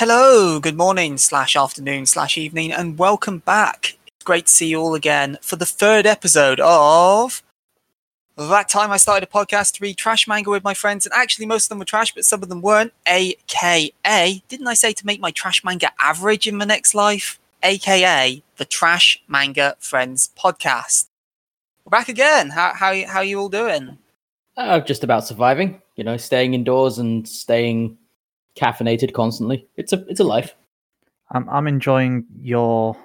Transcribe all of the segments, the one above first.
Hello, good morning / afternoon / evening, and welcome back. It's great to see you all again for the third episode of That Time I Started a Podcast to Read Trash Manga with My Friends. And actually, most of them were trash, but some of them weren't. AKA, didn't I say to make my trash manga average in my next life? AKA, the Trash Manga Friends Podcast. We're back again. How are you all doing? Just about surviving, you know, staying indoors and staying caffeinated constantly. It's a life. I'm enjoying your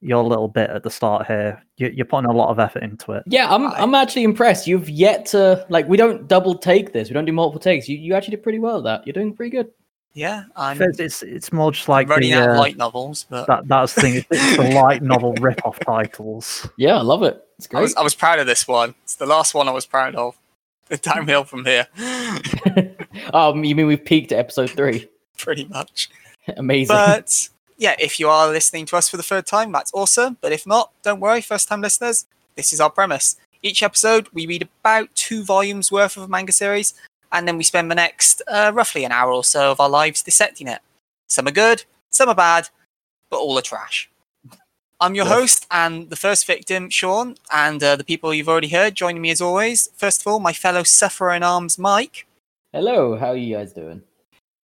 little bit at the start here. You're putting a lot of effort into it. Yeah, I'm actually impressed. You've yet to, like, we don't double take this. We don't do multiple takes. You actually did pretty well at that. You're doing pretty good. Yeah, it's more just like running out light novels, but that's the thing. It's the light novel rip-off titles. Yeah, I love it. It's great. I was proud of this one. It's the last one I was proud of. The downhill from here. You mean we've peaked at episode 3? Pretty much. Amazing. But yeah, if you are listening to us for the third time, that's awesome. But if not, don't worry, first-time listeners, this is our premise. Each episode, we read about 2 volumes worth of a manga series, and then we spend the next roughly an hour or so of our lives dissecting it. Some are good, some are bad, but all are trash. I'm your host and the first victim, Sean, and the people you've already heard joining me as always. First of all, my fellow sufferer in arms, Mike. Hello, how are you guys doing?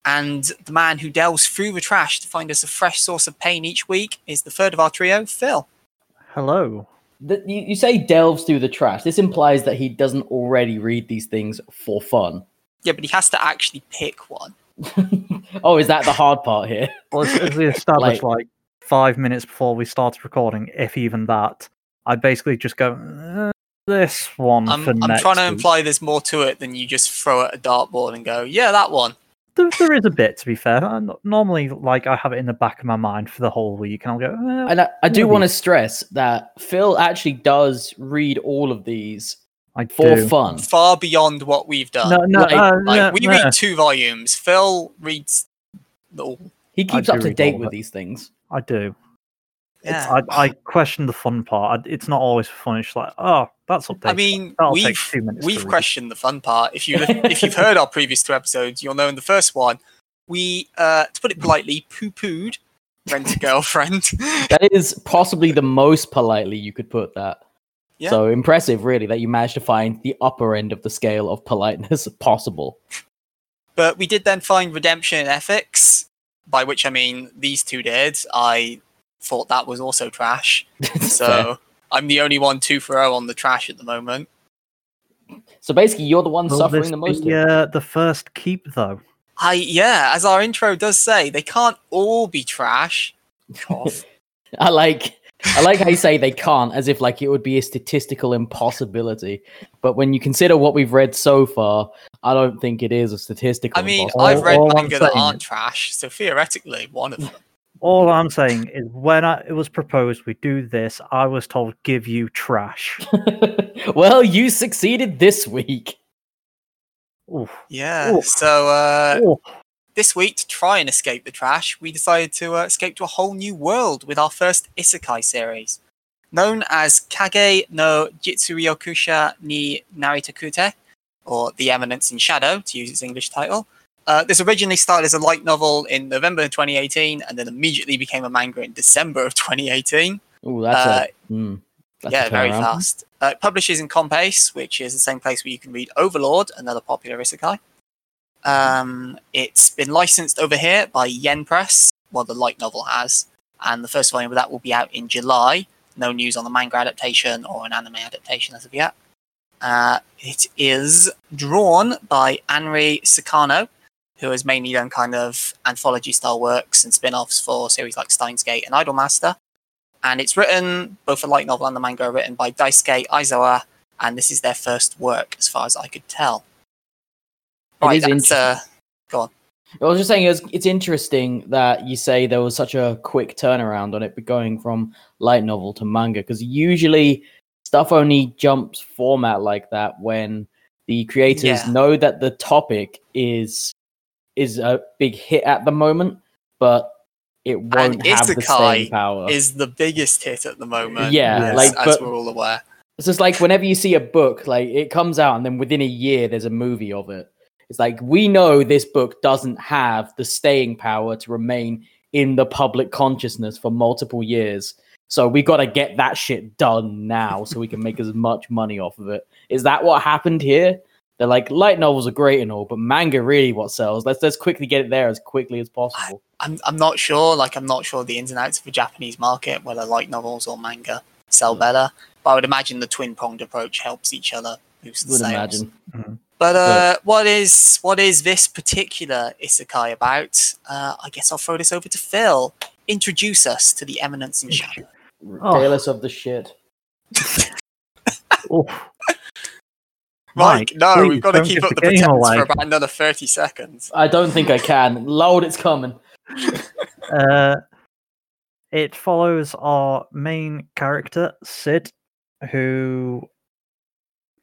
And the man who delves through the trash to find us a fresh source of pain each week is the third of our trio, Phil. Hello. You say delves through the trash. This implies that he doesn't already read these things for fun. Yeah, but he has to actually pick one. Oh, is that the hard part here? Well, as we established, 5 minutes before we started recording, if even that, I basically just go, this one for next I'm trying to imply there's more to it than you just throw at a dartboard and go, yeah, that one. There is a bit, to be fair. Normally, I have it in the back of my mind for the whole week, and I'll go, And I do want to stress that Phil actually does read all of these for fun. Far beyond what we've done. We read 2 volumes. Phil reads all. He keeps up to date with these things. I do. Yeah. I question the fun part. It's not always fun. It's like, oh, that's updated. I mean, we've questioned the fun part. If you've heard our previous 2 episodes, you'll know in the first one, we, to put it politely, poo-pooed Rent a Girlfriend. That is possibly the most politely you could put that. Yeah. So impressive, really, that you managed to find the upper end of the scale of politeness possible. But we did then find redemption and ethics. By which I mean these 2 did. I thought that was also trash. So I'm the only one 2-0 on the trash at the moment. So basically, you're the one suffering the most. Yeah, the first keep though. As our intro does say, they can't all be trash. I like how you say they can't, as if it would be a statistical impossibility. But when you consider what we've read so far, I don't think it is a statistical impossibility. I've read manga that aren't trash, so theoretically, one of them. All I'm saying is when it was proposed we do this, I was told, give you trash. Well, you succeeded this week. Oof. Yeah, Oof. So Oof. This week, to try and escape the trash, we decided to escape to a whole new world with our first isekai series. Known as Kage no Jitsuryokusha ni Naritakute, or The Eminence in Shadow, to use its English title. This originally started as a light novel in November of 2018, and then immediately became a manga in December of 2018. Ooh, that's very fast. It publishes in Compace, which is the same place where you can read Overlord, another popular isekai. It's been licensed over here by Yen Press, the light novel has, and the first volume of that will be out in July. No news on the manga adaptation or an anime adaptation as of yet. It is drawn by Anri Sakano, who has mainly done kind of anthology-style works and spin-offs for series like Steinsgate and Idolmaster. And it's written, both the light novel and the manga are written by Daisuke Aizawa, and this is their first work, as far as I could tell. Right, go on. I was just saying, it's interesting that you say there was such a quick turnaround on it, but going from light novel to manga, because usually stuff only jumps format like that when the creators know that the topic is a big hit at the moment, but it won't have the same power. Is the biggest hit at the moment, as we're all aware. It's just whenever you see a book, it comes out, and then within a year, there's a movie of it. It's like, we know this book doesn't have the staying power to remain in the public consciousness for multiple years. So we got to get that shit done now so we can make as much money off of it. Is that what happened here? They're like, light novels are great and all, but manga really what sells. Let's quickly get it there as quickly as possible. I'm not sure. Like, I'm not sure the ins and outs of the Japanese market, whether light novels or manga sell better. But I would imagine the twin-pronged approach helps each other boost the sales. Imagine. Mm-hmm. But what is this particular isekai about? I guess I'll throw this over to Phil. Introduce us to The Eminence in Shadow. Tell us of the shit. Mike, no, please, we've got to keep up the pretense for about another 30 seconds. I don't think I can. Lord, it's coming. It follows our main character, Sid, who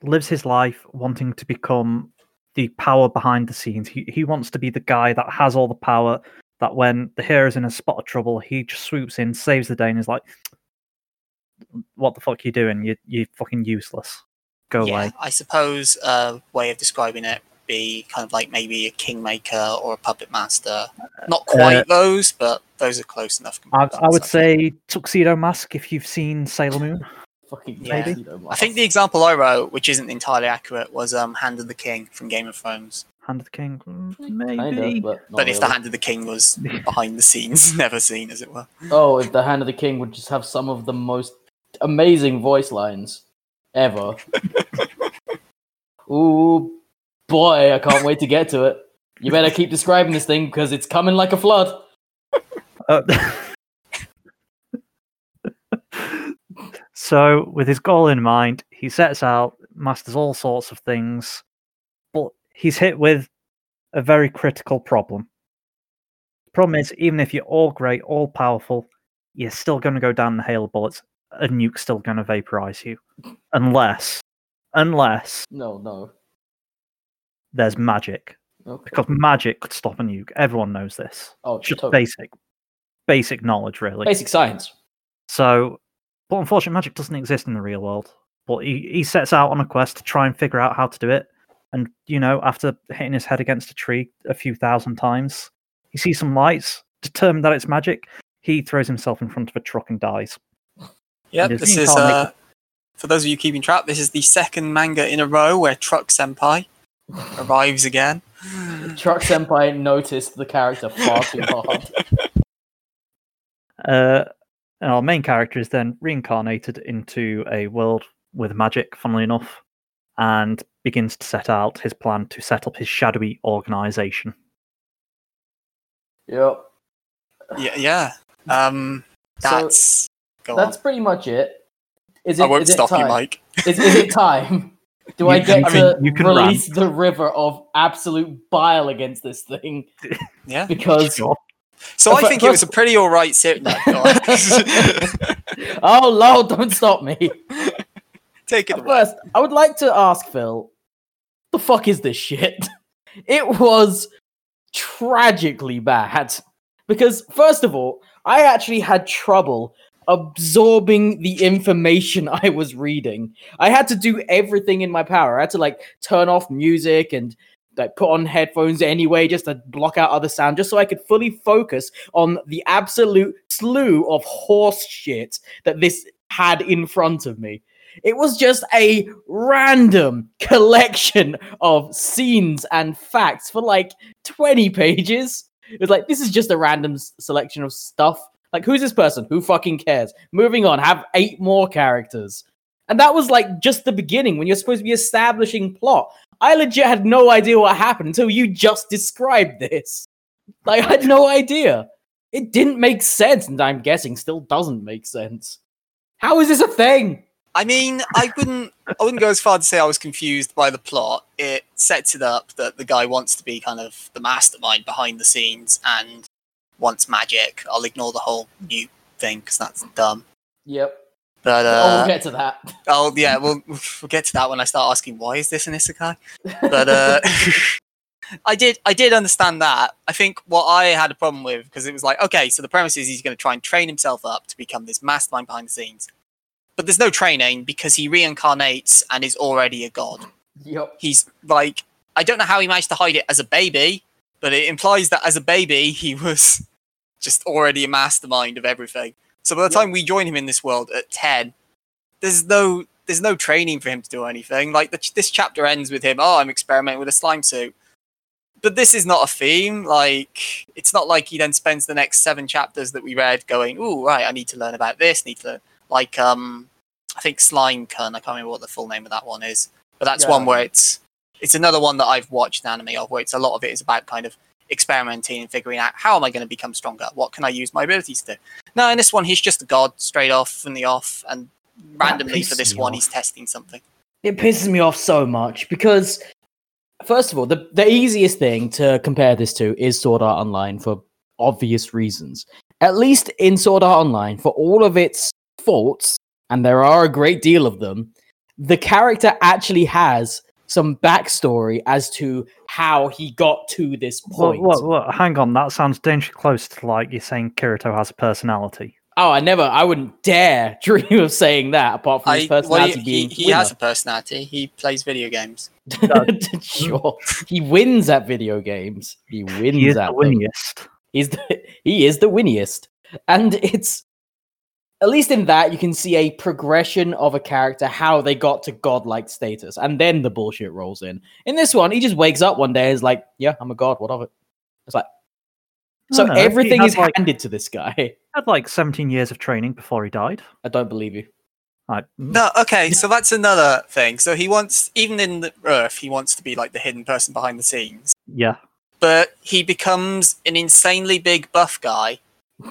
lives his life wanting to become the power behind the scenes. He wants to be the guy that has all the power, that when the hero's in a spot of trouble, he just swoops in, saves the day, and is like, what the fuck are you doing? You're fucking useless. Go away. I suppose a way of describing it would be kind of like maybe a kingmaker or a puppet master. Not quite those, but those are close enough. I would say Tuxedo Mask if you've seen Sailor Moon. Fucking yeah. Tuxedo Mask. I think the example I wrote, which isn't entirely accurate, was Hand of the King from Game of Thrones. Hand of the Maybe. King? Maybe. Kinda, but if really. The Hand of the King was behind the scenes, never seen, as it were. Oh, if the Hand of the King would just have some of the most amazing voice lines ever. Ooh, boy, I can't wait to get to it. You better keep describing this thing because it's coming like a flood. So, with his goal in mind, he sets out, masters all sorts of things, but he's hit with a very critical problem. The problem is, even if you're all great, all powerful, you're still going to go down in the hail of bullets. A nuke's still going to vaporize you. Unless... No. There's magic. Okay. Because magic could stop a nuke. Everyone knows this. Oh, just totally. Basic knowledge, really. Basic science. So, but unfortunately, magic doesn't exist in the real world. But he sets out on a quest to try and figure out how to do it. And, after hitting his head against a tree a few thousand times, he sees some lights, determined that it's magic. He throws himself in front of a truck and dies. Yep, this is, for those of you keeping track, this is the second manga in a row where Truck Senpai arrives again. Truck Senpai noticed the character far too hard. And our main character is then reincarnated into a world with magic, funnily enough, and begins to set out his plan to set up his shadowy organisation. Yep. Yeah. That's... So, that's pretty much it. I won't stop you, Mike. Is it time? Do I get to release the river of absolute bile against this thing? Yeah. Because... Sure. So I think it was a pretty alright sit. Oh, Lord, don't stop me. Take it away. First, I would like to ask Phil, the fuck is this shit? It was tragically bad. Because, first of all, I actually had trouble absorbing the information I was reading. I had to do everything in my power. I had to turn off music and put on headphones anyway, just to block out other sound, just so I could fully focus on the absolute slew of horse shit that this had in front of me. It was just a random collection of scenes and facts for 20 pages. It was this is just a random selection of stuff. Who's this person? Who fucking cares? Moving on, have 8 more characters. And that was, just the beginning, when you're supposed to be establishing plot. I legit had no idea what happened until you just described this. I had no idea. It didn't make sense, and I'm guessing still doesn't make sense. How is this a thing? I mean, I wouldn't go as far to say I was confused by the plot. It sets it up that the guy wants to be kind of the mastermind behind the scenes, and wants magic. I'll ignore the whole new thing because that's dumb. Yep. But we'll get to that. Oh yeah, we'll get to that when I start asking why is this an isekai. But I did understand that. I think what I had a problem with, because it was okay, so the premise is he's going to try and train himself up to become this mastermind behind the scenes. But there's no training because he reincarnates and is already a god. Yep. He's I don't know how he managed to hide it as a baby, but it implies that as a baby, he was just already a mastermind of everything. So by the time we join him in this world at 10, there's no training for him to do anything. Like, this chapter ends with him, oh, I'm experimenting with a slime suit. But this is not a theme. Like, it's not like he then spends the next 7 chapters that we read going, ooh, right, I need to learn about this, need to learn. Like, I think Slime Kun, I can't remember what the full name of that one is. But that's one where it's another one that I've watched an anime of, where it's a lot of it is about kind of experimenting and figuring out, how am I going to become stronger? What can I use my abilities to do? No, in this one, he's just a god straight off from the off, and randomly for this one, he's testing something. It pisses me off so much, because first of all, the easiest thing to compare this to is Sword Art Online for obvious reasons. At least in Sword Art Online, for all of its faults, and there are a great deal of them, the character actually has some backstory as to how he got to this point. Look, hang on, that sounds dangerously close to like you're saying Kirito has a personality. Oh, I wouldn't dare dream of saying that, apart from his personality being... He has a personality. He plays video games. Sure. He wins at video games. He wins at them. He is the winniest. And it's... At least in that, you can see a progression of a character, how they got to godlike status. And then the bullshit rolls in. In this one, he just wakes up one day and is like, yeah, I'm a god, what of it? It's like... So everything is handed to this guy. He had like 17 years of training before he died. I don't believe you. No, okay, so that's another thing. So he wants, even in the Earth, he wants to be like the hidden person behind the scenes. Yeah. But he becomes an insanely big buff guy,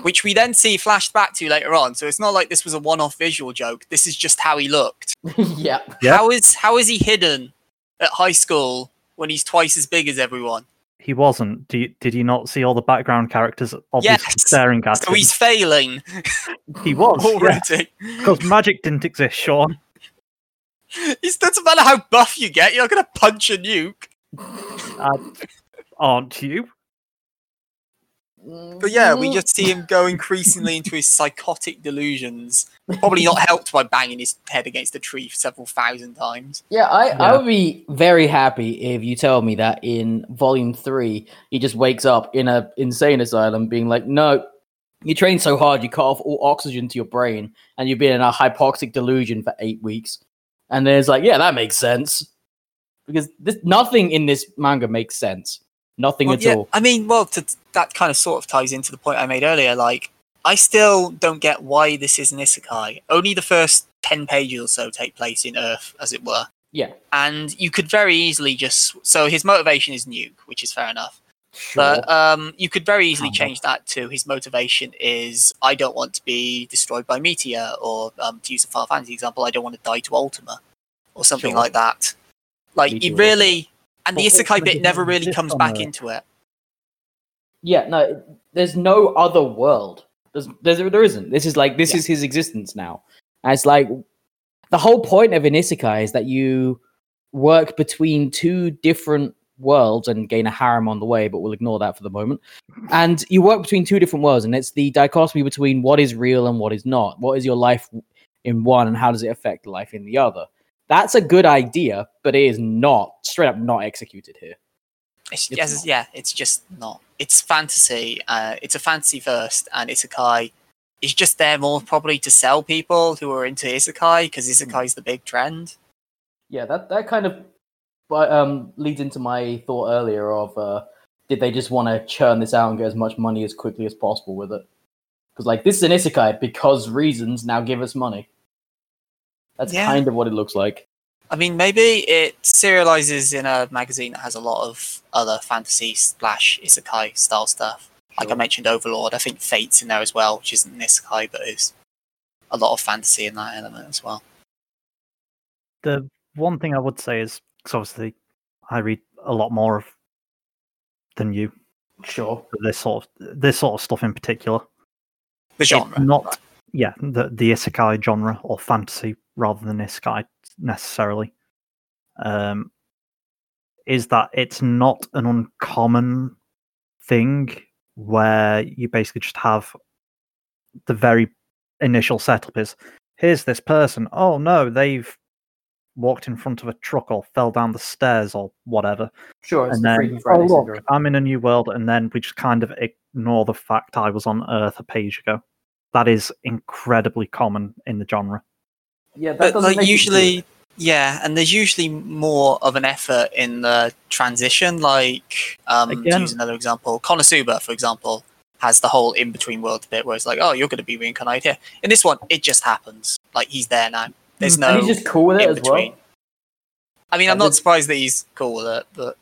which we then see flashed back to later on. So it's not like this was a one-off visual joke. This is just how he looked. Yeah. How is he hidden at high school when he's twice as big as everyone? He wasn't. Did you not see all the background characters obviously staring at him? So he's failing. He was already. Because magic didn't exist, Sean. It doesn't matter how buff you get, you're not going to punch a nuke. Aren't you? But yeah, we just see him go increasingly into his psychotic delusions. Probably not helped by banging his head against a tree several thousand times. Yeah, I would be very happy if you tell me that in Volume 3, he just wakes up in an insane asylum being like, no, you train so hard, you cut off all oxygen to your brain, and you've been in a hypoxic delusion for 8 weeks. And then it's like, yeah, that makes sense. Because nothing in this manga makes sense. Nothing at all. I mean, that kind of sort of ties into the point I made earlier. Like, I still don't get why this is an isekai. Only the first 10 pages or so take place in Earth, as it were. Yeah. And you could very easily so his motivation is nuke, which is fair enough. Sure. But you could very easily change that to his motivation is, I don't want to be destroyed by meteor, or to use a Final Fantasy example, I don't want to die to Ultima, or something like that. Like, meteor. And the isekai bit never really comes back into it. Yeah, no, there's no other world. There isn't. This is his existence now. And it's like, the whole point of an isekai is that you work between two different worlds and gain a harem on the way, but we'll ignore that for the moment. And you work between two different worlds, and it's the dichotomy between what is real and what is not. What is your life in one, and how does it affect life in the other? That's a good idea, but it is straight up not executed here. It's just not. It's fantasy. It's a fantasy first, and isekai is just there more probably to sell people who are into isekai, because isekai is the big trend. Yeah, that kind of leads into my thought earlier of did they just want to churn this out and get as much money as quickly as possible with it? Because like, this is an isekai because reasons, now give us money. That's kind of what it looks like. I mean, maybe it serializes in a magazine that has a lot of other fantasy / isekai style stuff. Sure. Like I mentioned, Overlord. I think Fate's in there as well, which isn't an isekai, but is a lot of fantasy in that element as well. The one thing I would say is, because obviously I read a lot more than you. Sure. This sort of stuff in particular. The genre. The isekai genre, or fantasy rather than isekai necessarily, is that it's not an uncommon thing where you basically just have the very initial setup is, here's this person, oh no, they've walked in front of a truck or fell down the stairs or whatever. Sure, it's and the then, Freaking Friday syndrome. Look, I'm in a new world, and then we just kind of ignore the fact I was on Earth a page ago. That is incredibly common in the genre. Yeah, that but like usually, yeah, and there's usually more of an effort in the transition. Like, to use another example, Konosuba, for example, has the whole in-between world bit where it's like, oh, you're going to be reincarnated here. In this one, it just happens. Like, he's there now. There's no. And he's just cool with it as well. I mean, I'm not surprised that he's cool with it, but.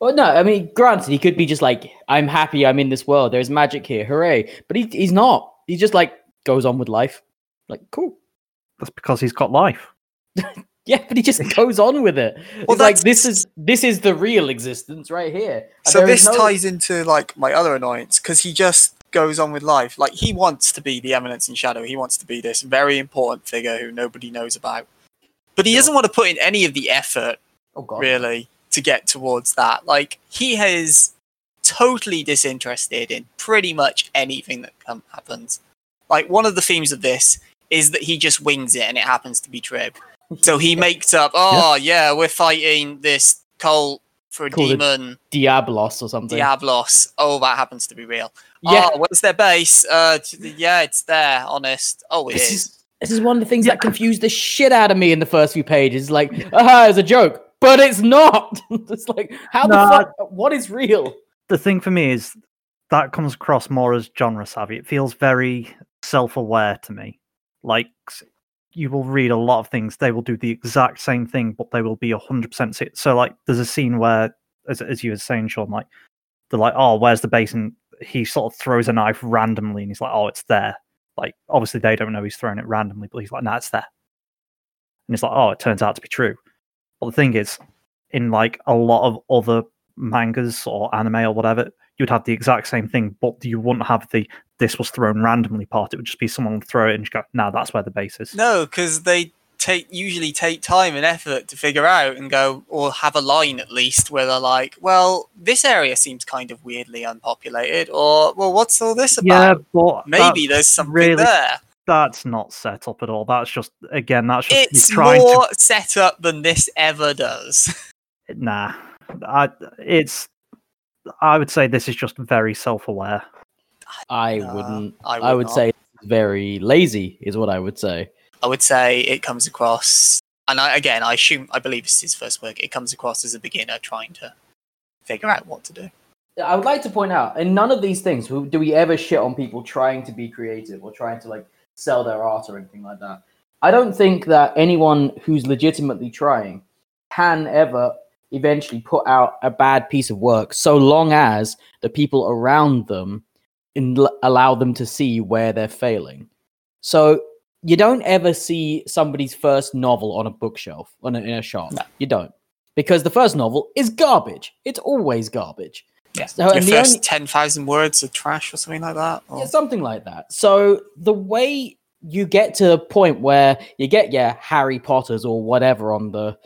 Well, no, I mean, granted, he could be just like, I'm happy, I'm in this world, there's magic here, hooray. But he's not. He just, like, goes on with life. Like, cool. That's because he's got life. Yeah, but he just goes on with it. Well, like, this is the real existence right here. So this ties into, like, my other annoyance, because he just goes on with life. Like, he wants to be the Eminence in Shadow. He wants to be this very important figure who nobody knows about. But he doesn't want to put in any of the effort, really, to get towards that. Like, he has totally disinterested in pretty much anything that happens. Like, one of the themes of this is that he just wings it and it happens to be Trib. So he makes up, we're fighting this cult for a demon. Diablos or something. Diablos. Oh, that happens to be real. Yeah. Oh, where's their base? It's there, honest. Oh, it is. This is one of the things that confused the shit out of me in the first few pages. Like, it's a joke. But it's not! It's like, how the fuck? What is real? The thing for me is that comes across more as genre savvy. It feels very self-aware to me. Like, you will read a lot of things. They will do the exact same thing, but they will be 100%. So, like, there's a scene where, as you were saying, Sean, like, they're like, oh, where's the base? And he sort of throws a knife randomly, and he's like, oh, it's there. Like, obviously, they don't know he's throwing it randomly, but he's like, nah, it's there. And it's like, oh, it turns out to be true. But the thing is, in, like, a lot of other mangas or anime or whatever, you'd have the exact same thing, but you wouldn't have the this was thrown randomly part. It would just be someone throw it and just go, nah, that's where the base is. No, because they usually take time and effort to figure out and go, or have a line at least where they're like, well, this area seems kind of weirdly unpopulated, or, well, what's all this about? Yeah, but maybe there's something there. That's not set up at all. That's just, again, it's more set up than this ever does. Nah. I would say this is just very self-aware. I would say very lazy is what I would say. I would say it comes across, and I believe this is his first work, it comes across as a beginner trying to figure out what to do. I would like to point out, in none of these things do we ever shit on people trying to be creative or trying to, like, sell their art or anything like that. I don't think that anyone who's legitimately trying can ever eventually put out a bad piece of work, so long as the people around them allow them to see where they're failing. So you don't ever see somebody's first novel on a bookshelf, in a shop. No. You don't. Because the first novel is garbage. It's always garbage. Yeah. So, your first 10,000 words of trash or something like that? Or? Yeah, something like that. So the way you get to a point where you get Harry Potters or whatever on the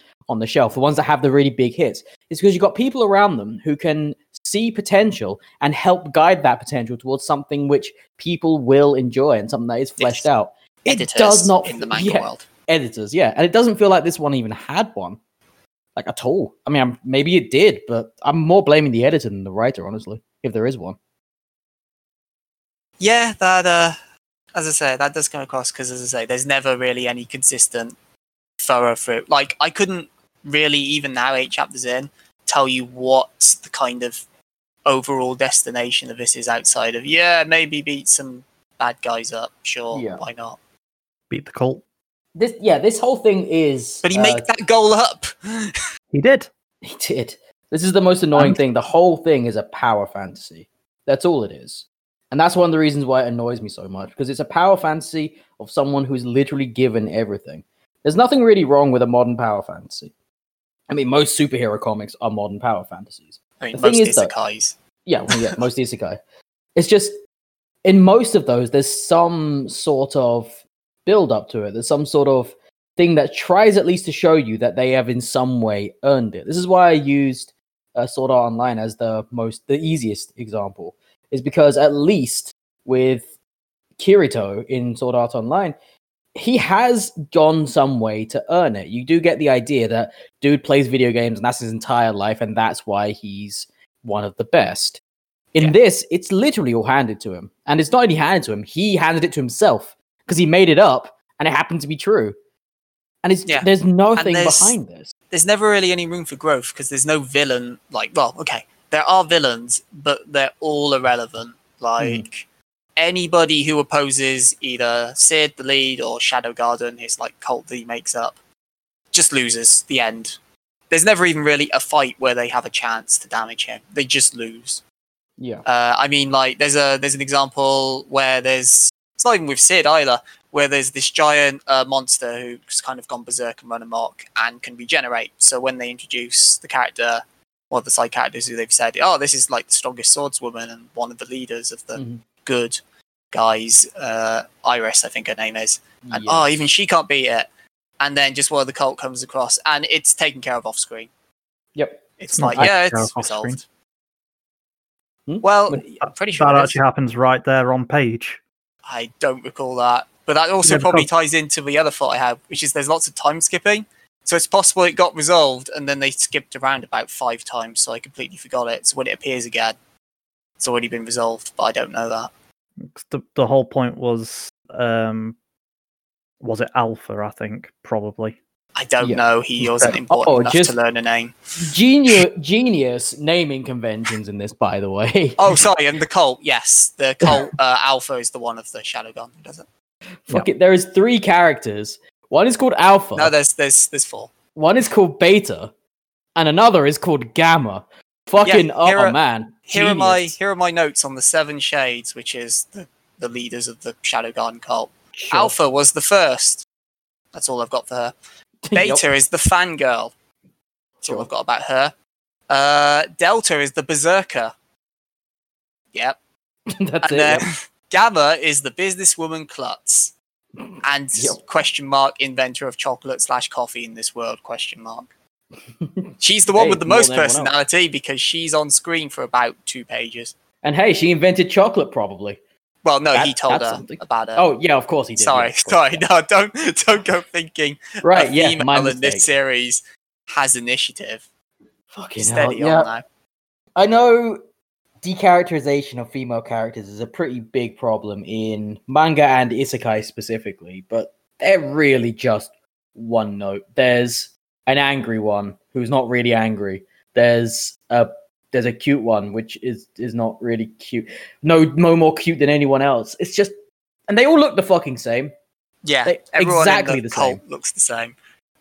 shelf, the ones that have the really big hits, is because you've got people around them who can see potential and help guide that potential towards something which people will enjoy and something that is fleshed out. Editors in the manga world. Editors, yeah. And it doesn't feel like this one even had one, like, at all. I mean, maybe it did, but I'm more blaming the editor than the writer, honestly, if there is one. Yeah, that, as I say, that does come across because, as I say, there's never really any consistent thorough through. Like, I couldn't really, even now 8 chapters in, tell you what the kind of overall destination of this is outside of, maybe beat some bad guys up, sure, why not? Beat the cult. This whole thing is... But he made that goal up! He did. This is the most annoying thing. The whole thing is a power fantasy. That's all it is. And that's one of the reasons why it annoys me so much, because it's a power fantasy of someone who's literally given everything. There's nothing really wrong with a modern power fantasy. I mean, most superhero comics are modern power fantasies. I mean, most isekais. Most isekai. It's just, in most of those, there's some sort of build-up to it. There's some sort of thing that tries at least to show you that they have in some way earned it. This is why I used Sword Art Online as the easiest example, is because at least with Kirito in Sword Art Online, he has gone some way to earn it. You do get the idea that dude plays video games and that's his entire life, and that's why he's one of the best. In this, it's literally all handed to him. And it's not only handed to him, he handed it to himself because he made it up and it happened to be true. And there's nothing behind this. There's never really any room for growth because there's no villain. Like, well, okay, there are villains, but they're all irrelevant. Like, anybody who opposes either Sid, the lead, or Shadow Garden, his, like, cult that he makes up, just loses. The end. There's never even really a fight where they have a chance to damage him. They just lose. Yeah. I mean, like, there's an example where there's... It's not even with Sid either, where there's this giant monster who's kind of gone berserk and run amok and can regenerate. So when they introduce the character, or the side characters who they've said, oh, this is like the strongest swordswoman and one of the leaders of the good guys, Iris, I think her name is. And even she can't beat it. And then just one of the cult comes across and it's taken care of off screen. Yep. It's like, it's resolved. Well, I'm pretty sure that actually happens right there on page. I don't recall that. But that also probably ties into the other thought I had, which is there's lots of time skipping. So it's possible it got resolved and then they skipped around about 5 times, so I completely forgot it. So when it appears again, it's already been resolved, but I don't know that. The whole point was it Alpha, I think, probably. I don't know. He wasn't important enough to learn a name. Genius naming conventions in this, by the way. Oh, sorry, and the cult, yes. The cult, Alpha is the one of the Shadow Gun, who does it? Fuck it, there is 3 characters. One is called Alpha. No, there's 4. One is called Beta, and another is called Gamma. Here are my notes on the 7 Shades, which is the leaders of the Shadow Garden cult. Sure. Alpha was the first. That's all I've got for her. Beta is the fangirl. That's all I've got about her. Delta is the berserker. Yep. That's it. Gamma is the businesswoman klutz. And ! Inventor of chocolate / coffee in this world ? She's the one with the most personality because she's on screen for about 2 pages. And hey, she invented chocolate, probably. Well, no, he told her about it. Oh yeah, of course he did. Sorry. No, don't go thinking. Right, yeah. Female in this series has initiative. Fucking hell, yeah. I know. Decharacterization of female characters is a pretty big problem in manga and isekai specifically, but they're really just one note. There's an angry one who's not really angry. There's a cute one which is not really cute. No more cute than anyone else. It's just, and they all look the fucking same. Yeah, everyone exactly in the cult looks the same.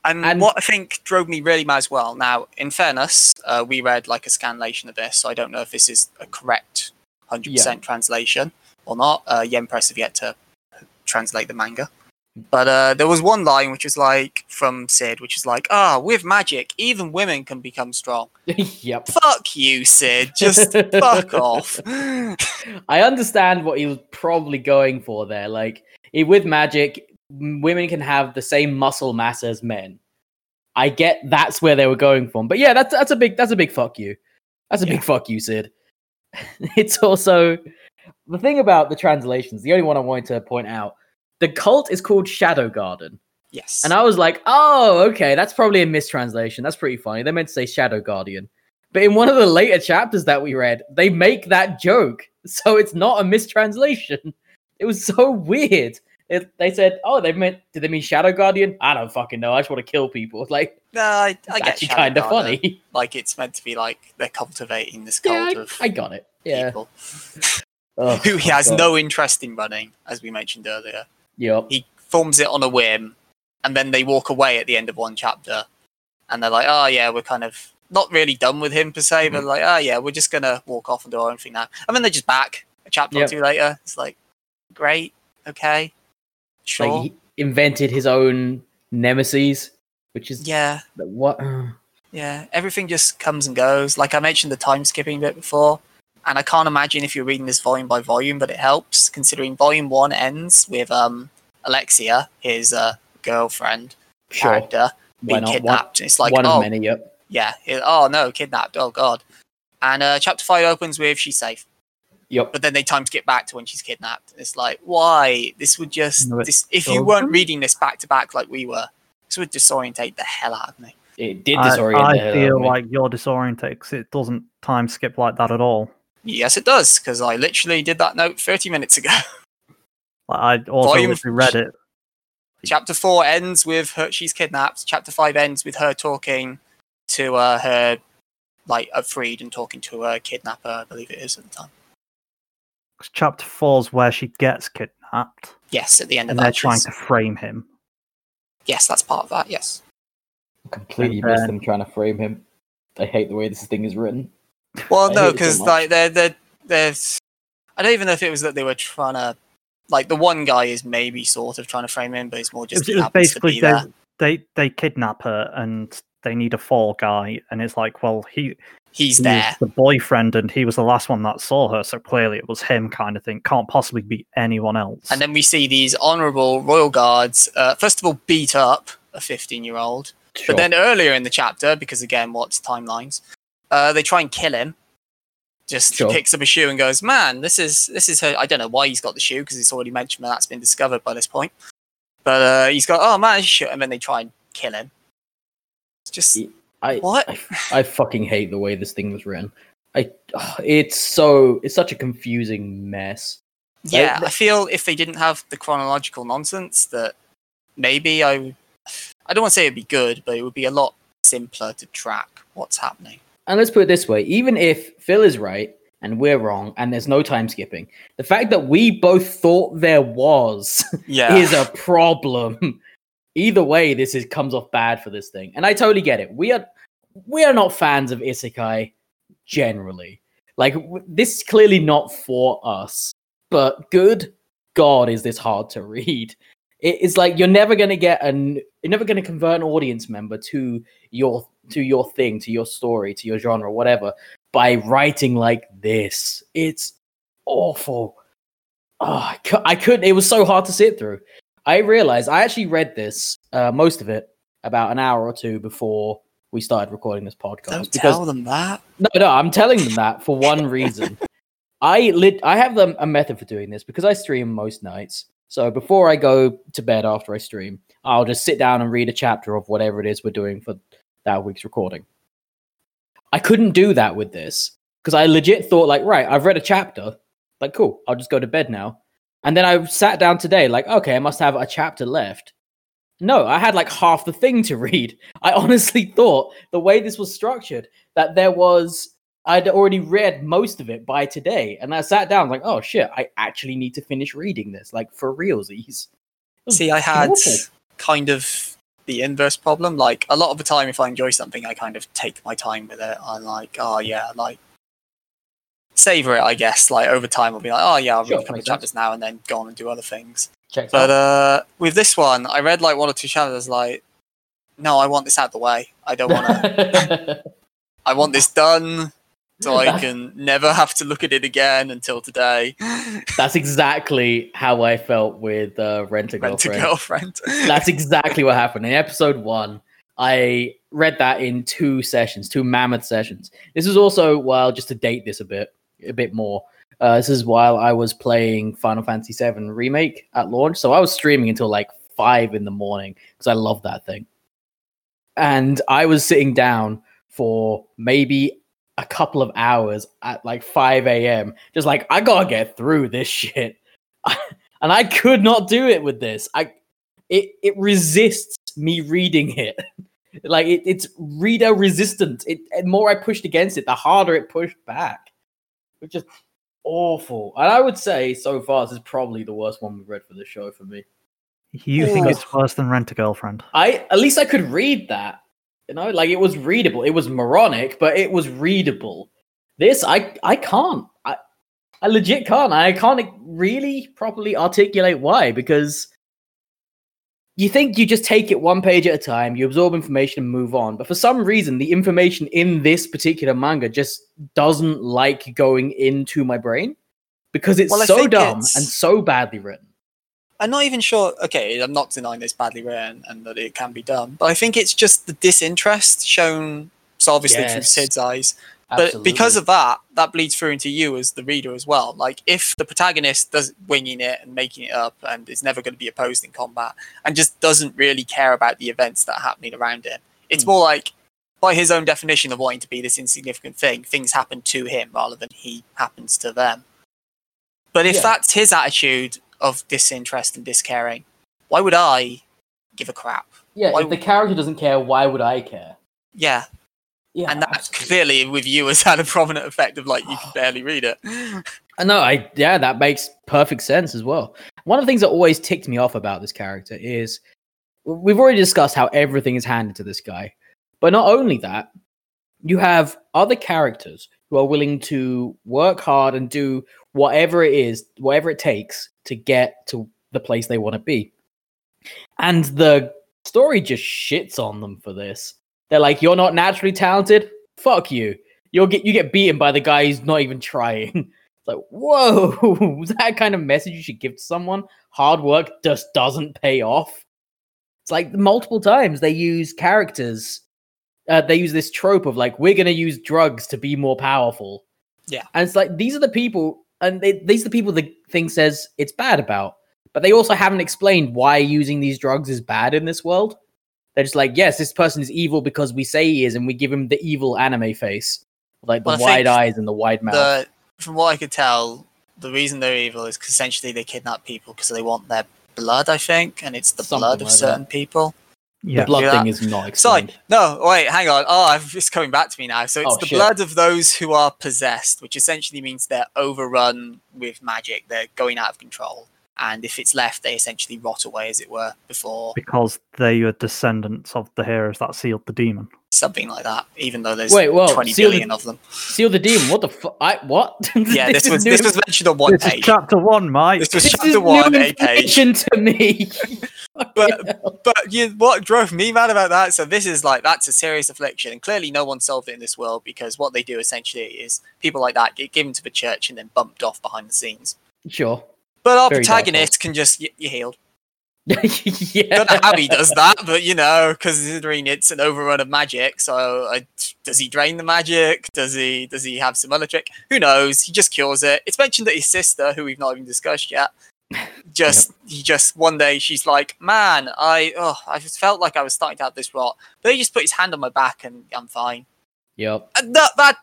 And what I think drove me really mad as well, now, in fairness, we read like a scanlation of this, so I don't know if this is a correct 100% translation or not. Yen Press have yet to translate the manga. But there was one line which was like, from Sid, which is like, with magic, even women can become strong. Fuck you, Sid. Just fuck off. I understand what he was probably going for there. Like, with magic... women can have the same muscle mass as men. I get that's where they were going from, but yeah, that's a big fuck you. That's a big fuck you, Sid. It's also the thing about the translations. The only one I wanted to point out, the cult is called Shadow Garden. Yes, and I was like, oh, okay, that's probably a mistranslation. That's pretty funny. They meant to say Shadow Guardian, but in one of the later chapters that we read, they make that joke, so it's not a mistranslation. It was so weird. They said, did they mean Shadow Guardian? I don't fucking know. I just want to kill people. Like, no, I get actually kind of funny. Like, it's meant to be like they're cultivating this cult of I got it. Yeah. People who he has no interest in running, as we mentioned earlier. Yep. He forms it on a whim, and then they walk away at the end of one chapter, and they're like, oh yeah, we're kind of not really done with him per se, but like, oh yeah, we're just gonna walk off and do our own thing now. And then they're just back a chapter or 2 later. It's like, great, okay. Sure. Like he invented his own nemesis, which is what? Yeah, everything just comes and goes. Like I mentioned the time skipping bit before, and I can't imagine if you're reading this volume by volume, but it helps considering volume 1 ends with Alexia, his girlfriend character, being kidnapped. It's like kidnapped. Oh god. And chapter 5 opens with she's safe. Yep. But then they time skip back to when she's kidnapped. It's like, why? This would just... if you weren't reading this back to back like we were, this would disorientate the hell out of me. It did disorientate. I feel like you're disoriented because it doesn't time skip like that at all. Yes, it does, because I literally did that note 30 minutes ago. I also read it. Chapter 4 ends with her, she's kidnapped. Chapter 5 ends with her talking to her, like, freed and talking to her kidnapper, I believe it is at the time. Chapter 4 is where she gets kidnapped. Yes, at the end of that. And they're trying to frame him. Yes, that's part of that, yes. I completely missed them trying to frame him. I hate the way this thing is written. Well, no, because like they're I don't even know if it was that they were trying to, like, the one guy is maybe sort of trying to frame him, but it's more just it was basically they kidnap her and they need a fall guy, and it's like, well, he's there, the boyfriend, and he was the last one that saw her, so clearly it was him, kind of thing. Can't possibly be anyone else. And then we see these honourable royal guards first of all beat up a 15-year-old, sure. But then earlier in the chapter, because again, what's timelines? They try and kill him. Just sure. Picks up a shoe and goes, man, this is her. I don't know why he's got the shoe, because it's already mentioned that that's been discovered by this point. But he's got, oh man, shoot, and then they try and kill him. It's just what? I fucking hate the way this thing was written. It's such a confusing mess. Yeah, I feel if they didn't have the chronological nonsense, that maybe I don't want to say it'd be good, but it would be a lot simpler to track what's happening. And let's put it this way, even if Phil is right and we're wrong and there's no time skipping, the fact that we both thought there was is a problem. Either way, this comes off bad for this thing. And I totally get it. We are not fans of isekai generally. Like, this is clearly not for us. But good God, is this hard to read. It's like you're never gonna convert an audience member to your thing, to your story, to your genre, whatever, by writing like this. It's awful. Oh, I couldn't. It was so hard to sit through. I realized I actually read this, most of it, about an hour or two before we started recording this podcast. Don't tell them that. No, I'm telling them that for one reason. I have a method for doing this because I stream most nights. So before I go to bed after I stream, I'll just sit down and read a chapter of whatever it is we're doing for that week's recording. I couldn't do that with this because I legit thought, like, right, I've read a chapter, like, cool, I'll just go to bed now. And then I sat down today, like, okay, I must have a chapter left. No, I had like half the thing to read. I honestly thought the way this was structured, that I'd already read most of it by today. And I sat down like, oh shit, I actually need to finish reading this, like, for realsies. See, I had kind of the inverse problem. Like, a lot of the time, if I enjoy something, I kind of take my time with it. I'm like, oh yeah, like, savor it, I guess. Like, over time, I'll be like, oh yeah, I'll read a couple of chapters now and then go on and do other things. Check but with this one, I read like one or two chapters. Like, no, I want this out of the way. I don't want to. I want this done so I can never have to look at it again until today. That's exactly how I felt with Rent-A-Girlfriend. That's exactly what happened. In episode 1, I read that in 2 mammoth sessions. This is also while, just to date this a bit more, this is while I was playing Final Fantasy VII Remake at launch. So I was streaming until like 5 in the morning because I love that thing. And I was sitting down for maybe a couple of hours at like 5 a.m. just like, I gotta get through this shit. And I could not do it with this. It resists me reading it. Like, it's reader resistant. And more I pushed against it, the harder it pushed back. Which is awful. And I would say so far this is probably the worst one we've read for the show for me. You think it's worse than Rent-A-Girlfriend? At least I could read that. You know, like, it was readable. It was moronic, but it was readable. This, I can't. I legit can't. I can't really properly articulate why, because you think you just take it one page at a time, you absorb information and move on. But for some reason, the information in this particular manga just doesn't like going into my brain because it's so dumb and so badly written. I'm not even sure, okay, I'm not denying it's badly written and that it can be done, but I think it's just the disinterest shown, so obviously, yes, through Sid's eyes, Absolutely. But because of that, that bleeds through into you as the reader as well. Like, if the protagonist does winging it and making it up and is never going to be opposed in combat and just doesn't really care about the events that are happening around him, it's more like, by his own definition of wanting to be this insignificant thing, things happen to him rather than he happens to them. But if that's his attitude of disinterest and discaring, why would I give a crap? Yeah, if the character doesn't care, why would I care? Yeah. Yeah, and that clearly with you has had a prominent effect of, like, you can barely read it. I know, that makes perfect sense as well. One of the things that always ticked me off about this character is, we've already discussed how everything is handed to this guy. But not only that, you have other characters who are willing to work hard and do whatever it is, whatever it takes to get to the place they want to be. And the story just shits on them for this. They're like, you're not naturally talented? Fuck you. You get beaten by the guy who's not even trying. It's like, whoa, was that kind of message you should give to someone? Hard work just doesn't pay off. It's like multiple times they use characters. They use this trope of, like, we're going to use drugs to be more powerful. Yeah. And it's like, these are the people, and these are the people the thing says it's bad about. But they also haven't explained why using these drugs is bad in this world. They're just like, yes, this person is evil because we say he is, and we give him the evil anime face. Like, the wide eyes and the wide mouth. From what I could tell, the reason they're evil is because essentially they kidnap people because they want their blood, I think, and it's the blood of certain people. Yeah. The blood thing is not explained. Sorry, no, wait, hang on. Oh, it's coming back to me now. So it's the blood of those who are possessed, which essentially means they're overrun with magic. They're going out of control. And if it's left, they essentially rot away, as it were, before. Because they are descendants of the heroes that sealed the demon. Something like that, even though there's 20 billion of them. Seal the demon? What the fuck? What? Yeah, this was mentioned on one page. This is chapter one, Mike. This was chapter one, a page. To me. But what drove me mad about that, so this is like, that's a serious affliction. And clearly no one solved it in this world, because what they do essentially is people like that get given to the church and then bumped off behind the scenes. Sure. But our protagonist can just, you're healed. Yeah. Don't know how he does that, but considering it's an overrun of magic, so does he drain the magic? Does he have some other trick? Who knows? He just cures it. It's mentioned that his sister, who we've not even discussed yet, just one day she's like, man, I just felt like I was starting to have this rot. But he just put his hand on my back and I'm fine. Yep. And that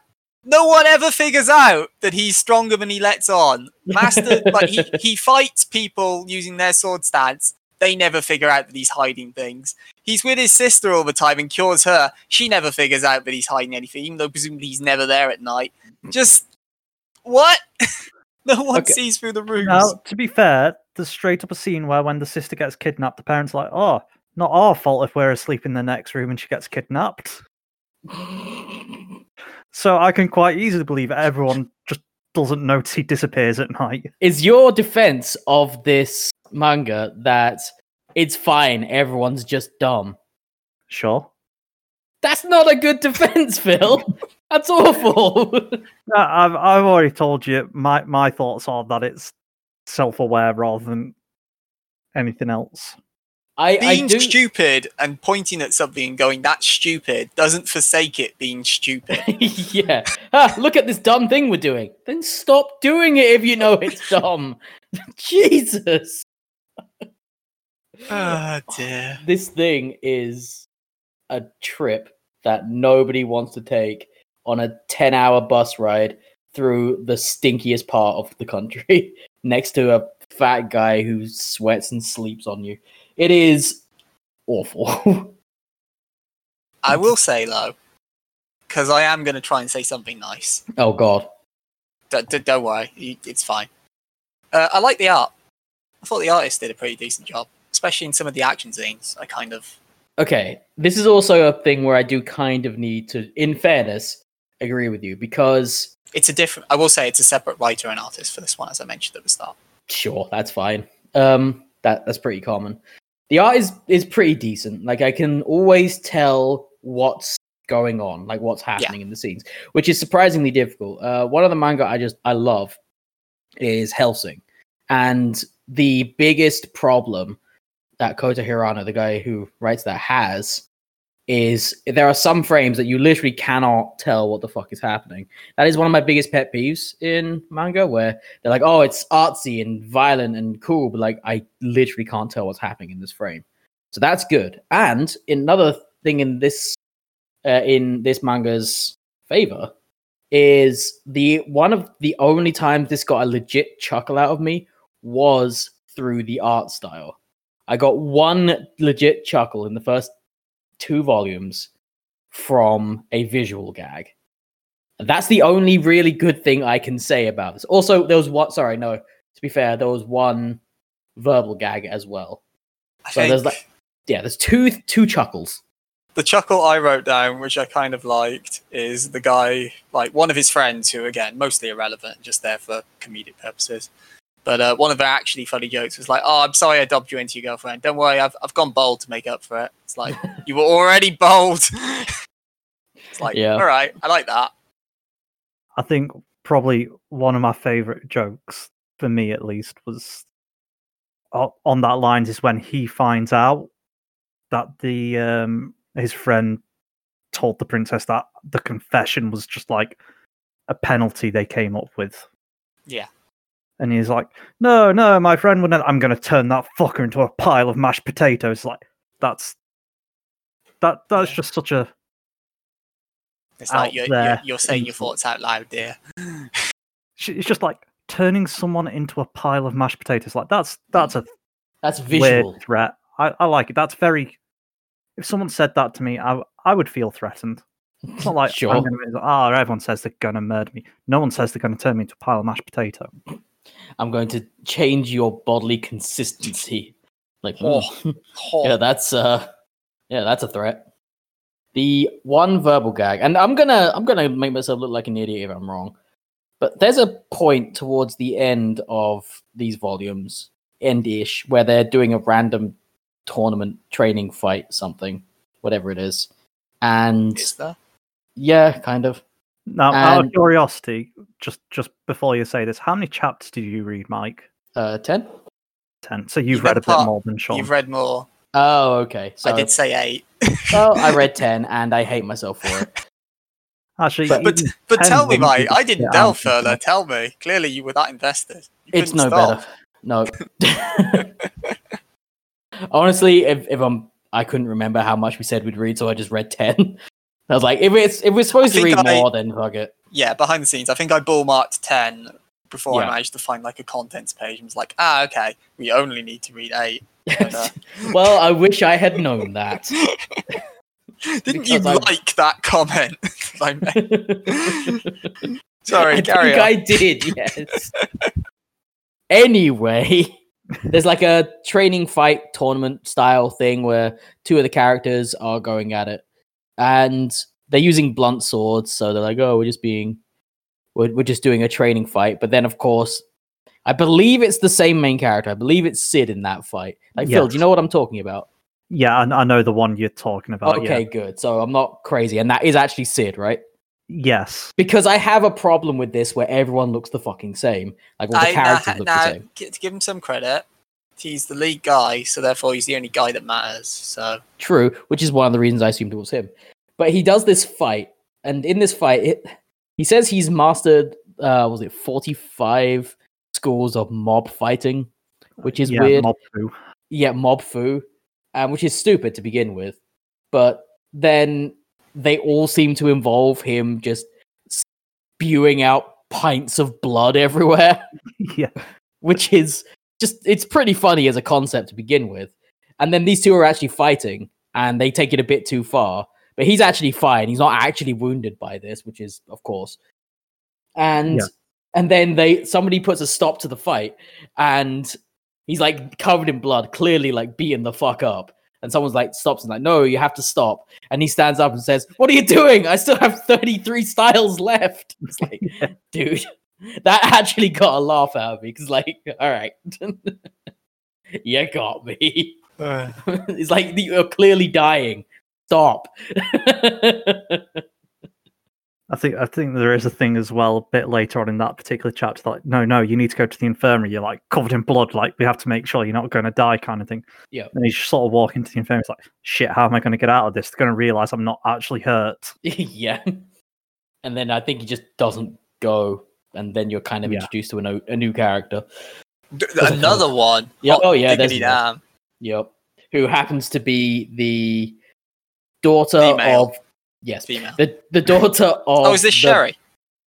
no one ever figures out that he's stronger than he lets on. Master, like he fights people using their sword stance. They never figure out that he's hiding things. He's with his sister all the time and cures her. She never figures out that he's hiding anything, even though presumably he's never there at night. Just, what? No one sees through the rooms. Now, to be fair, there's straight up a scene where when the sister gets kidnapped, the parents are like, oh, not our fault if we're asleep in the next room and she gets kidnapped. So I can quite easily believe everyone just doesn't notice he disappears at night. Is your defense of this manga that it's fine, everyone's just dumb? Sure. That's not a good defense, Phil. That's awful. No, I've already told you my thoughts are that it's self-aware rather than anything else. Being stupid and pointing at something and going, that's stupid, doesn't forsake it being stupid. Yeah. Look at this dumb thing we're doing. Then stop doing it if you know it's dumb. Jesus. Oh, dear. This thing is a trip that nobody wants to take on a 10-hour bus ride through the stinkiest part of the country next to a fat guy who sweats and sleeps on you. It is awful. I will say, though, because I am going to try and say something nice. Oh, God. Don't worry. It's fine. I like the art. I thought the artist did a pretty decent job, especially in some of the action scenes. Okay, this is also a thing where I do kind of need to, in fairness, agree with you, because I will say it's a separate writer and artist for this one, as I mentioned at the start. Sure, that's fine. That's pretty common. The art is pretty decent. Like, I can always tell what's going on, like what's happening in the scenes, which is surprisingly difficult. One of the manga I love is Hellsing. And the biggest problem that Kota Hirano, the guy who writes that, has is there are some frames that you literally cannot tell what the fuck is happening. That is one of my biggest pet peeves in manga, where they're like, oh, it's artsy and violent and cool, but like I literally can't tell what's happening in this frame. So that's good. And another thing in this manga's favor is the one of the only times this got a legit chuckle out of me was through the art style. I got one legit chuckle in the first 2 volumes from a visual gag. That's the only really good thing I can say about this. Also, there was one, sorry, no, to be fair, there was one verbal gag as well. So there's like, yeah, there's two chuckles. The chuckle I wrote down, which I kind of liked, is the guy, like one of his friends who, again, mostly irrelevant, just there for comedic purposes. But one of the actually funny jokes was like, oh, I'm sorry I dubbed you into your girlfriend. Don't worry, I've gone bold to make up for it. It's like, you were already bold. It's like, yeah. All right, I like that. I think probably one of my favourite jokes, for me at least, was on that line is when he finds out that the his friend told the princess that the confession was just like a penalty they came up with. Yeah. And he's like, no, my friend wouldn't. I'm going to turn that fucker into a pile of mashed potatoes. Like, that's just such a. It's like you're saying your thoughts out loud, dear. It's just like turning someone into a pile of mashed potatoes. Like that's visual weird threat. I like it. That's very. If someone said that to me, I would feel threatened. It's not like sure. Everyone says they're going to murder me. No one says they're going to turn me into a pile of mashed potato. I'm going to change your bodily consistency. Like, that's a threat. The one verbal gag, and I'm gonna make myself look like an idiot if I'm wrong, but there's a point towards the end of these volumes, end-ish, where they're doing a random tournament, training, fight, something, whatever it is, and is there? Yeah, kind of. Now, out of curiosity, just before you say this, how many chapters did you read, Mike? 10. 10. So you've read a bit more than Sean. You've read more. Oh, okay. So I did say 8. Oh, I read 10, and I hate myself for it. Actually, but tell me, Mike, I didn't delve further. Tell me. Clearly, you were that invested. It's no stop. Better. No. Honestly, I couldn't remember how much we said we'd read, so I just read 10. I was like, if we're supposed to read more, then fuck it. Yeah, behind the scenes, I think I bullmarked 10 before I managed to find like a contents page and was like, okay, we only need to read 8. But, well, I wish I had known that. Didn't you like that comment? I made? Sorry, carry on. I did, yes. Anyway, there's like a training fight tournament style thing where 2 of the characters are going at it. And they're using blunt swords, so they're like, oh, we're just doing a training fight. But then, of course, I believe it's the same main character. I believe it's Sid in that fight. Like, yes. Phil, do you know what I'm talking about? Yeah, I know the one you're talking about. Okay, good. So I'm not crazy. And that is actually Sid, right? Yes. Because I have a problem with this where everyone looks the fucking same. Like, all the characters look the same. To give him some credit, he's the lead guy, so therefore he's the only guy that matters. So true, which is one of the reasons I assumed it was him. But he does this fight, and in this fight, he says he's mastered, 45 schools of mob fighting, which is weird. Mob Fu, which is stupid to begin with. But then they all seem to involve him just spewing out pints of blood everywhere. Yeah, which is. Just, it's pretty funny as a concept to begin with. And then these 2 are actually fighting, and they take it a bit too far. But he's actually fine. He's not actually wounded by this, which is, of course. And then somebody puts a stop to the fight, and he's, like, covered in blood, clearly, like, beaten the fuck up. And someone's, like, stops and like, no, you have to stop. And he stands up and says, what are you doing? I still have 33 styles left. It's like, dude. That actually got a laugh out of me, because, like, all right, you got me. It's like, you're clearly dying. Stop. I think there is a thing as well, a bit later on in that particular chapter, like, no, you need to go to the infirmary. You're like covered in blood, like we have to make sure you're not going to die, kind of thing. Yeah. And you just sort of walk into the infirmary, it's like, shit, how am I going to get out of this? They're going to realize I'm not actually hurt. Yeah. And then I think he just doesn't go, and then you're kind of introduced to a new character. Another one. Yep. Oh yeah, there's one. Yep. Who happens to be the daughter of. Yes, female. The daughter of is this Sherry?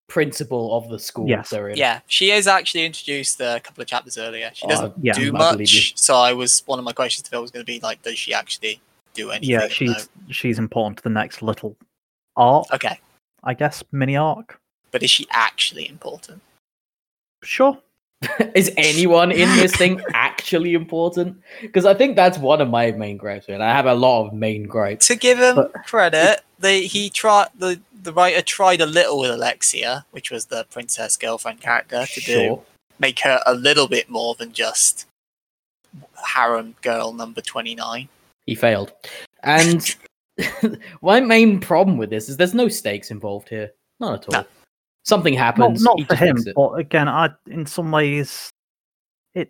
Principal of the school. Yes. They're in. Yeah, she is actually introduced a couple of chapters earlier. She doesn't do much, so I was one of my questions to Phil was going to be like, does she actually do anything? Yeah, she's important to the next little arc. Okay, I guess mini arc. But is she actually important? Sure. Is anyone in this thing actually important? Because I think that's one of my main gripes, and I have a lot of main gripes. To give him credit, the writer tried a little with Alexia, which was the princess girlfriend character, to make her a little bit more than just harem girl number 29. He failed. And my main problem with this is there's no stakes involved here. None at all. No. Something happens. Not for him, but again, in some ways, But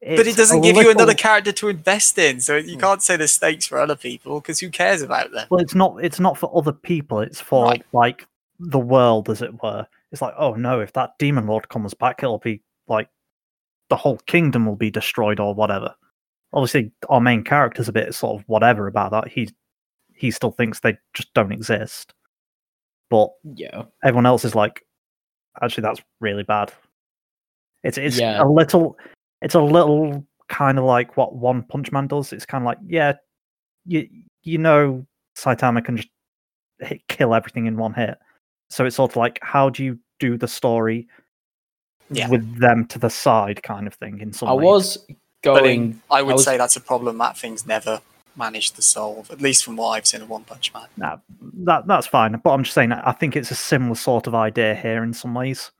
it doesn't give you another character to invest in, so you can't say the stakes for other people because who cares about them? Well, it's not for other people. It's for like the world, as it were. It's like, oh no, if that demon lord comes back, it'll be like the whole kingdom will be destroyed or whatever. Obviously, our main character's a bit sort of whatever about that. He still thinks they just don't exist. But everyone else is like, actually, that's really bad. It's a little kind of like what One Punch Man does. It's kind of like, you know, Saitama can just kill everything in one hit. So it's sort of like, how do you do the story with them to the side, kind of thing? In some ways, I would say that's a problem that thing's never managed to solve, at least from what I've seen of One Punch Man. Nah, that's fine, but I'm just saying I think it's a similar sort of idea here in some ways.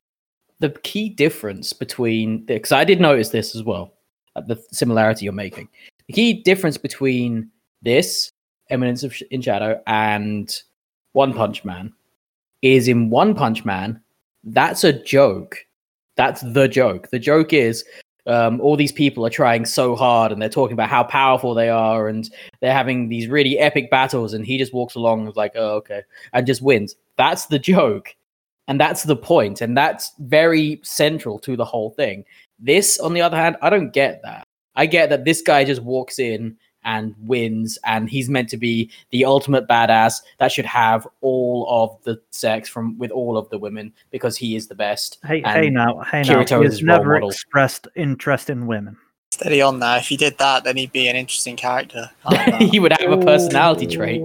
The key difference between, because I did notice this as well, the similarity you're making, the key difference between this Eminence in Shadow and One Punch Man is in One Punch Man, that's a joke. That's the joke. The joke is all these people are trying so hard and they're talking about how powerful they are and they're having these really epic battles, and he just walks along like, oh, okay, and just wins. That's the joke. And that's the point. And that's very central to the whole thing. This, on the other hand, I don't get that. I get that this guy just walks in and wins, and he's meant to be the ultimate badass that should have all of the sex with all of the women because he is the best. Kirito he's never expressed interest in women. Steady on there. If he did that, then he'd be an interesting character. He would have a personality trait.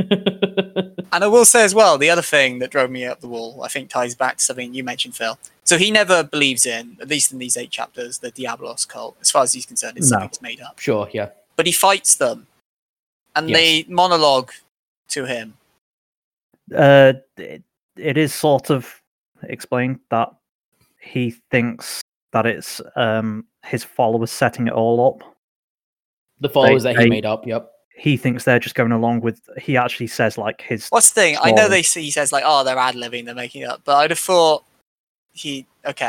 And I will say as well, the other thing that drove me up the wall, I think ties back to something you mentioned, Phil. So he never believes in, at least in these 8 chapters, the Diabolos cult. As far as he's concerned, it's something that's made up. Sure, yeah. But he fights them, and they monologue to him. It is sort of explained that he thinks that it's his followers setting it all up. The followers that he made up, yep. He thinks they're just going along with... He actually says, like, his... What's the thing? Story. I know he says, like, oh, they're ad-libbing, they're making it up, but I'd have thought... You'd have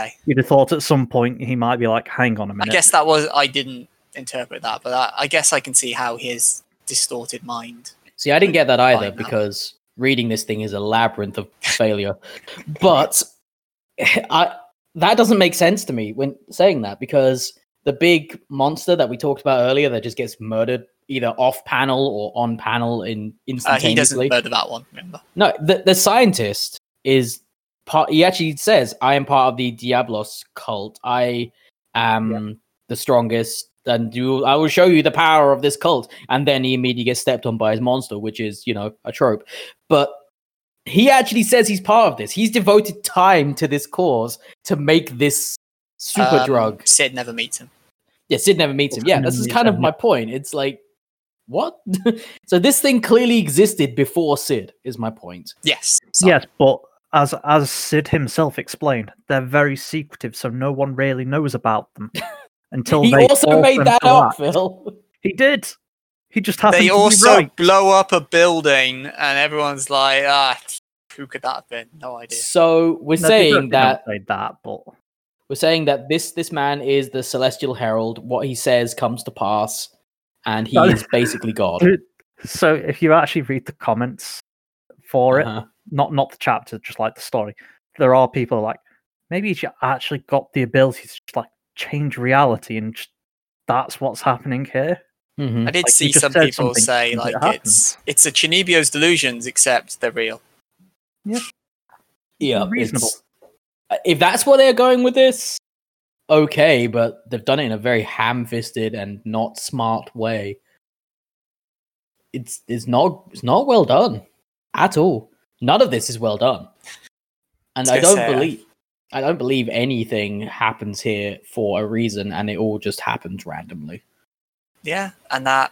thought at some point he might be like, hang on a minute. I guess that was... I didn't interpret that, but I guess I can see how his distorted mind. See, I didn't get that either because reading this thing is a labyrinth of failure. But that doesn't make sense to me when saying that, because the big monster that we talked about earlier that just gets murdered either off panel or on panel instantaneously. He doesn't murder that one, remember? No, the scientist is part. He actually says, "I am part of the Diabolos cult. I am the strongest." And I will show you the power of this cult. And then he immediately gets stepped on by his monster, which is, you know, a trope. But he actually says he's part of this. He's devoted time to this cause to make this super drug. Sid never meets him. Yeah, Sid never meets him. Yeah, that's kind of my point. It's like, what? So this thing clearly existed before Sid, is my point. Yes. So. Yes, but as Sid himself explained, they're very secretive, so no one really knows about them. Until he also made that up, Phil. He did. He just happened to be right. They also blow up a building, and everyone's like, ah, who could that have been? No idea. So we're saying that... We're saying that this man is the Celestial Herald. What he says comes to pass, and he is basically God. So if you actually read the comments for it, not the chapter, just like the story, there are people like, maybe he's actually got the ability to just like change reality, and just, that's what's happening here. Mm-hmm. I did see some people say like it's a Chinibyo's delusions, except they're real. Yeah, yeah, reasonable. If that's where they're going with this, okay, but they've done it in a very ham-fisted and not smart way. It's not well done at all. None of this is well done, and I don't believe anything happens here for a reason, and it all just happens randomly. Yeah, and that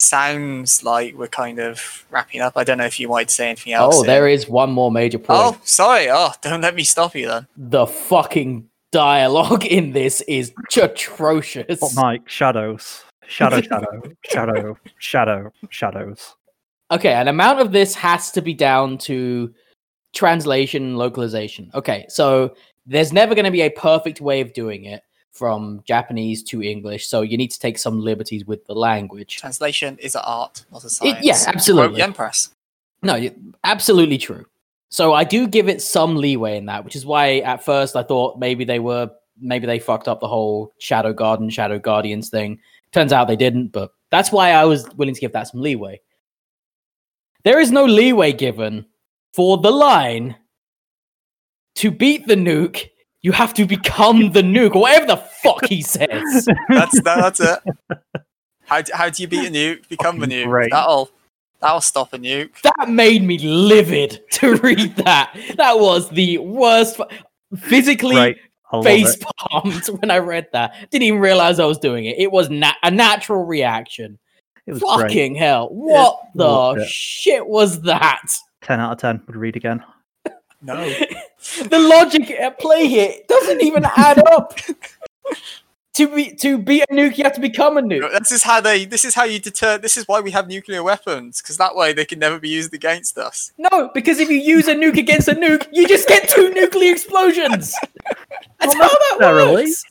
sounds like we're kind of wrapping up. I don't know if you wanted to say anything else. Oh, there is one more major point. Oh, sorry. Oh, don't let me stop you then. The fucking dialogue in this is atrocious. But Mike, shadows. Shadows. Okay, an amount of this has to be down to translation and localization. Okay, so there's never going to be a perfect way of doing it from Japanese to English, so you need to take some liberties with the language. Translation is an art, not a science. Yeah, absolutely. Yen Press. No, absolutely true. So I do give it some leeway in that, which is why at first I thought maybe they fucked up the whole Shadow Garden, Shadow Guardians thing. Turns out they didn't, but that's why I was willing to give that some leeway. There is no leeway given for the line, to beat the nuke, you have to become the nuke, or whatever the fuck he says. That's it. How do you beat a nuke? Become a nuke. Great. That'll stop a nuke. That made me livid to read that. That was the worst. Physically face-palmed when I read that. Didn't even realize I was doing it. It was a natural reaction. It was fucking great. Hell. What the shit was that? 10 out of 10. Would read again. No. The logic at play here doesn't even add up. To be a nuke, you have to become a nuke. This is why we have nuclear weapons, because that way they can never be used against us. No, because if you use a nuke against a nuke, you just get two nuclear explosions. That's how that works.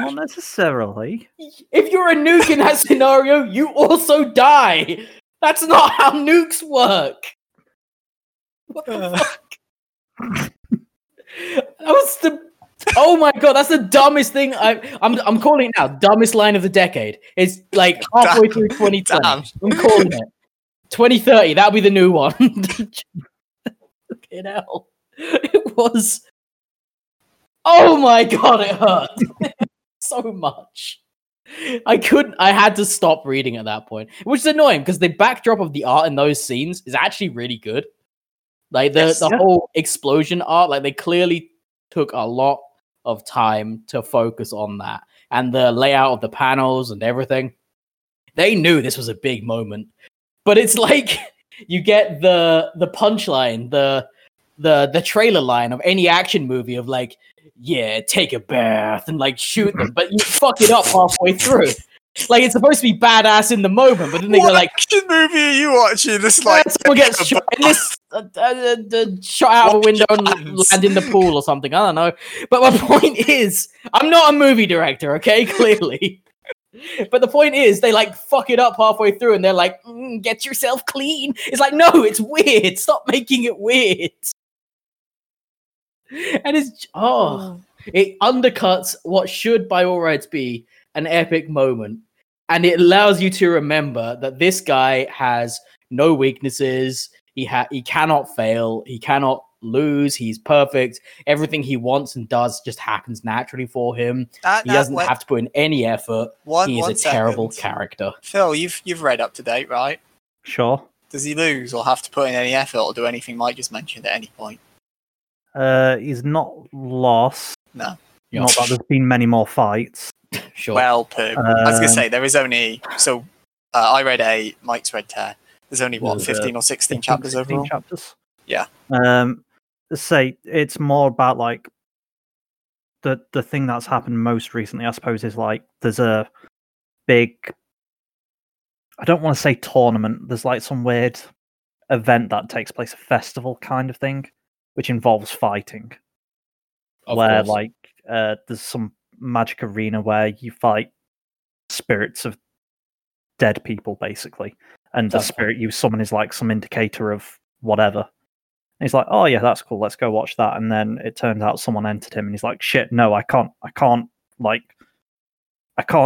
Not necessarily. If you're a nuke in that scenario, you also die. That's not how nukes work. What the fuck? Oh my god, that's the dumbest thing I'm calling it now. Dumbest line of the decade. It's like halfway through 2020. I'm calling it 2030. That'll be the new one. Fucking hell! It was. Oh my god, it hurt so much. I had to stop reading at that point, which is annoying because the backdrop of the art in those scenes is actually really good. Like the whole explosion art, like they clearly took a lot of time to focus on that, and the layout of the panels and everything. They knew this was a big moment, but it's like you get the punchline, the trailer line of any action movie of like, yeah, take a bath and like shoot them, but you fuck it up halfway through. Like it's supposed to be badass in the moment, but then they go like, "What movie are you watching?" This like someone gets shot in this shot out of a window and land in the pool or something. I don't know. But my point is, I'm not a movie director, okay? Clearly, but the point is, they like fuck it up halfway through, and they're like, "Get yourself clean." It's like, no, it's weird. Stop making it weird. And it's it undercuts what should by all rights be an epic moment, and it allows you to remember that this guy has no weaknesses. He cannot fail. He cannot lose. He's perfect. Everything he wants and does just happens naturally for him. He doesn't have to put in any effort. He is a terrible character. Phil, you've read up to date, right? Sure. Does he lose or have to put in any effort or do anything Mike just mentioned at any point? He's not lost. No. Not that there's been many more fights. Sure. Well, I was going to say, there is only... So, I read 8, Mike's read 10. There's only, 15 or 16 chapters overall? 16 chapters. Yeah. Say, it's more about, like, the thing that's happened most recently, I suppose, is, like, there's a big I don't want to say tournament. There's like some weird event that takes place, a festival kind of thing, which involves fighting. Of where course. Like there's some magic arena where you fight spirits of dead people, basically. And the spirit you summon is like some indicator of whatever. And he's like, oh yeah, that's cool. Let's go watch that. And then it turns out someone entered him and he's like, shit, no, I can't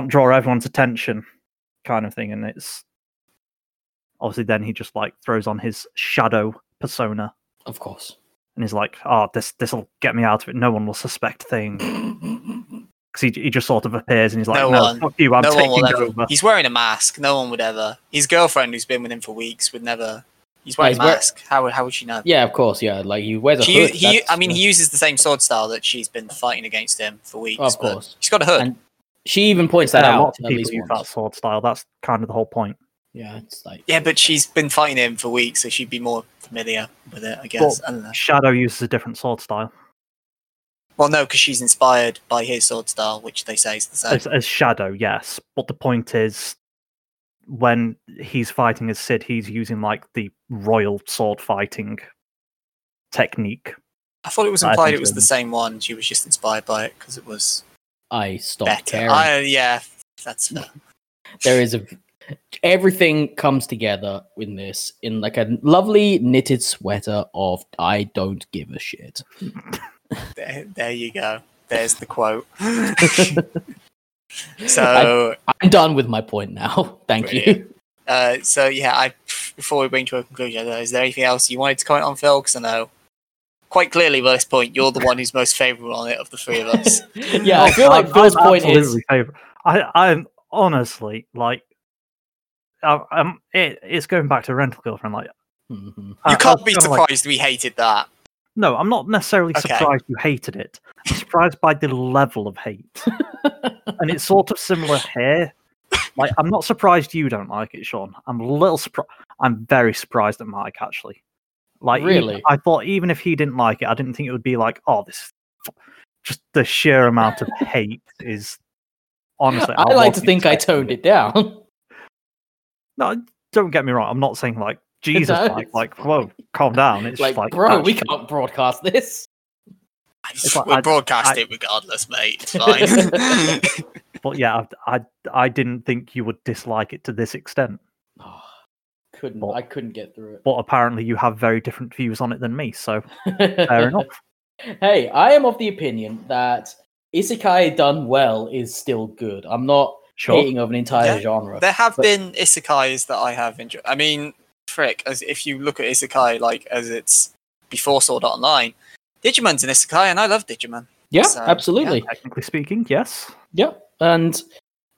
draw everyone's attention kind of thing. And it's obviously then he just like throws on his shadow persona. Of course. And he's like, oh, this'll get me out of it. No one will suspect thing. Because he just sort of appears and he's like, no, fuck you, I'm taking over. He's wearing a mask. No one would ever. His girlfriend, who's been with him for weeks, would never. He's wearing a mask. How would she know? Yeah, of course. Yeah, like he wears a hood. He uses the same sword style that she's been fighting against him for weeks. Oh, of course, she's got a hood. And she even points that out. Lots of people use that sword style. That's kind of the whole point. Yeah, it's like but she's been fighting him for weeks, so she'd be more familiar with it, I guess. Well, I don't know. Shadow uses a different sword style. Well, no, because she's inspired by his sword style, which they say is the same. As Shadow, yes. But the point is, when he's fighting as Cid, he's using, like, the royal sword fighting technique. I thought it was implied it was the same one. She was just inspired by it, because it was I stopped better. Caring. Yeah, that's fair. There is everything comes together in this, in, like, a lovely knitted sweater of I don't give a shit. There you go. There's the quote. So I'm done with my point now. Thank you. So yeah, before we bring to a conclusion, is there anything else you wanted to comment on, Phil? Because I know quite clearly by this point you're the one who's most favourable on it of the three of us. Yeah, I feel like Phil's point is I'm honestly like it's going back to Rental Girlfriend. Like you can't be surprised we hated that. No, I'm not necessarily surprised you hated it. I'm surprised by the level of hate. And it's sort of similar here. Like, I'm not surprised you don't like it, Sean. I'm a little surprised. I'm very surprised at Mike, actually. Like, really? I thought even if he didn't like it, I didn't think it would be like, oh, this just the sheer amount of hate is honestly. I like to think I toned it down. No, don't get me wrong. I'm not saying like, Jesus, like, whoa, calm down. It's like, bro, we can't broadcast this. It's like, we'll broadcast it regardless, mate. It's fine. But yeah, I didn't think you would dislike it to this extent. Oh, I couldn't get through it. But apparently you have very different views on it than me, so fair enough. Hey, I am of the opinion that isekai done well is still good. I'm not hating of an entire genre. There have been isekais that I have enjoyed. I mean... Frick, as if you look at isekai like as it's before Sword Art Online, Digimon's an isekai, and I love Digimon. Yeah, so, absolutely. Yeah. Technically speaking, yes. Yeah, and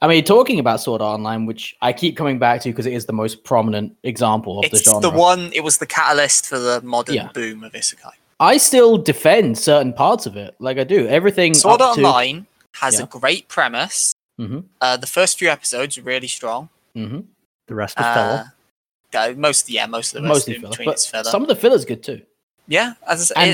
I mean, talking about Sword Art Online, which I keep coming back to because it is the most prominent example of the genre. It's the one. It was the catalyst for the modern boom of isekai. I still defend certain parts of it, like I do. Everything. Sword Art Online has a great premise. Mm-hmm. The first few episodes are really strong. Mm-hmm. The rest are filler. Most of the filler, but some of the filler's good too. Yeah, as I say,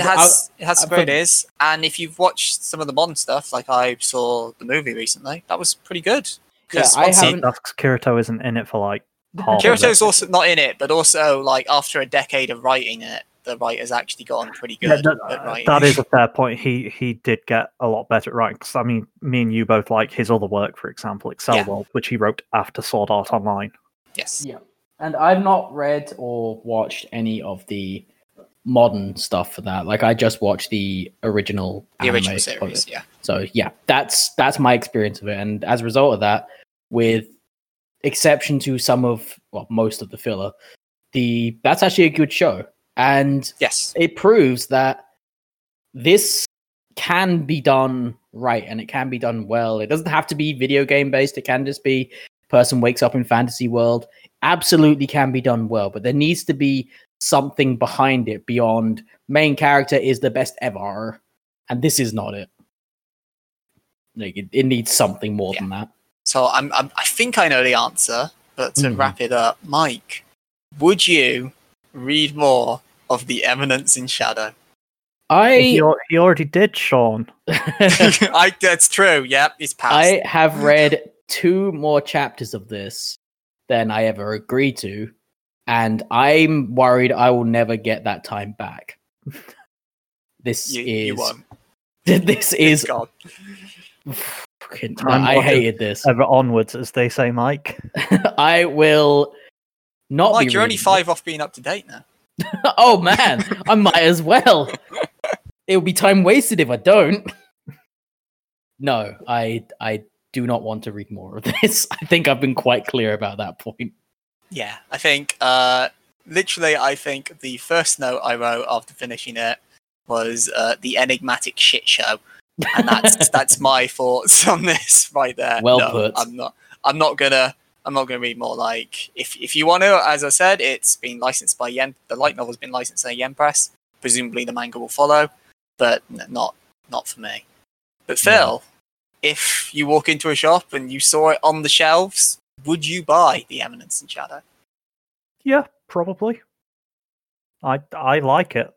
it has where it is. And if you've watched some of the modern stuff, like I saw the movie recently, that was pretty good. Because Kirito isn't in it for like. Kirito's also not in it, but also like after a decade of writing it, the writer's actually gotten pretty good. At writing. That is a fair point. He did get a lot better at writing. Because I mean, me and you both like his other work, for example, Excelworld, which he wrote after Sword Art Online. Yes. Yeah. And I've not read or watched any of the modern stuff for that. Like, I just watched the original series. Yeah. So yeah, that's my experience of it. And as a result of that, with exception to most of the filler, that's actually a good show. And yes, it proves that this can be done right and it can be done well. It doesn't have to be video game based. It can just be person wakes up in fantasy world. Absolutely can be done well, but there needs to be something behind it beyond main character is the best ever, and this is not it. Like it needs something more than that. So I think I know the answer, but to wrap it up, Mike, would you read more of The Eminence in Shadow? He already did, Sean. That's true. Yep, it's past. I have read 2 more chapters of this. than I ever agreed to. And I'm worried I will never get that time back. You won't. This is God. Fucking time. I hated this. Ever onwards, as they say, Mike. I will not. Mike, you're only 5 off being up to date now. Oh man, I might as well. It'll be time wasted if I don't. No, I do not want to read more of this. I think I've been quite clear about that point. Yeah, I think literally, I think the first note I wrote after finishing it was the enigmatic shit show, and that's my thoughts on this right there. Well no, put. I'm not gonna read more. Like, if you want to, as I said, it's been licensed by Yen. The light novel's been licensed by Yen Press. Presumably, the manga will follow, but not for me. But Phil, if you walk into a shop and you saw it on the shelves, would you buy The Eminence in Shadow? Yeah, probably. I like it.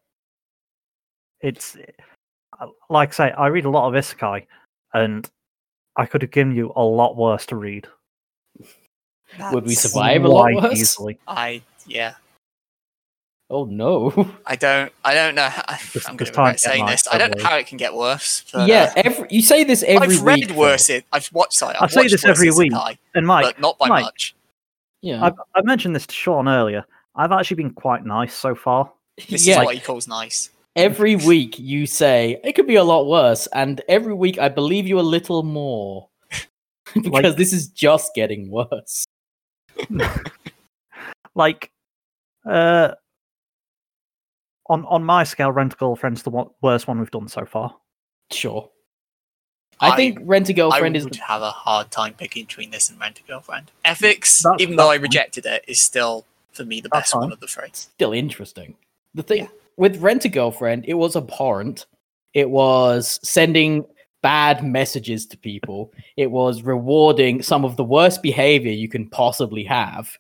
It's like I say, I read a lot of isekai, and I could have given you a lot worse to read. Would we survive a lot worse? Easily. Yeah. Oh no! I don't know. I'm going to regret saying this. I don't know how it can get worse. But, yeah, you say this every week. I've read worse. I've watched. I say this every week, and Mike, but not by much. Yeah, I mentioned this to Sean earlier. I've actually been quite nice so far. This is what he calls nice. Every week you say it could be a lot worse, and every week I believe you a little more because this is just getting worse. On my scale, Rent-A-Girlfriend's the worst one we've done so far. Sure. I think Rent-A-Girlfriend I would have a hard time picking between this and Rent-A-Girlfriend. Ethics, even though I rejected it, is still, for me, the best one of the three. Still interesting. The thing with Rent-A-Girlfriend, it was abhorrent. It was sending bad messages to people. It was rewarding some of the worst behavior you can possibly have.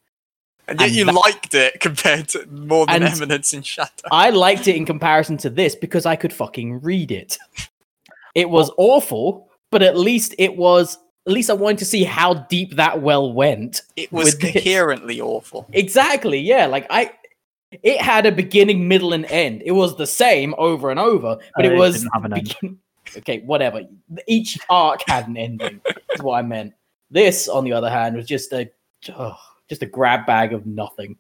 And yet you liked it compared to more than Eminence in Shadow. I liked it in comparison to this because I could fucking read it. It was awful, but at least I wanted to see how deep that well went. It was coherently awful. Exactly, yeah. It had a beginning, middle, and end. It was the same over and over, but it was... Didn't have an end. Okay, whatever. Each arc had an ending. That's what I meant. This, on the other hand, was just a... Just a grab bag of nothing.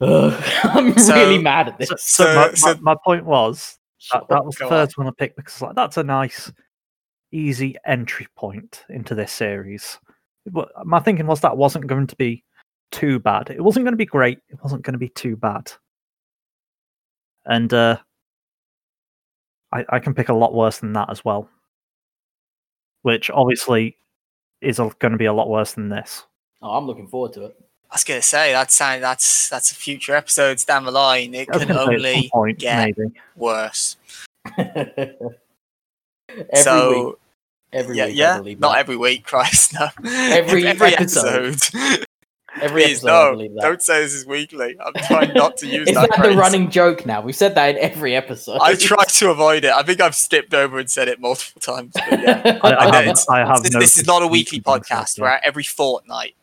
I'm really mad at this. So my point was that was the first one I picked because that's a nice, easy entry point into this series. But my thinking was that wasn't going to be too bad. It wasn't going to be great. It wasn't going to be too bad. And I can pick a lot worse than that as well, which obviously is going to be a lot worse than this. Oh, I'm looking forward to it. I was going to say that's future episodes down the line. It can only get worse. Every week, not every week, Christ, no. Every episode. Every episode. Don't say this is weekly. I'm trying not to use that. Is that the running joke now? We've said that in every episode. I've tried to avoid it. I think I've skipped over and said it multiple times. But yeah. This is not a weekly podcast. We're out every fortnight.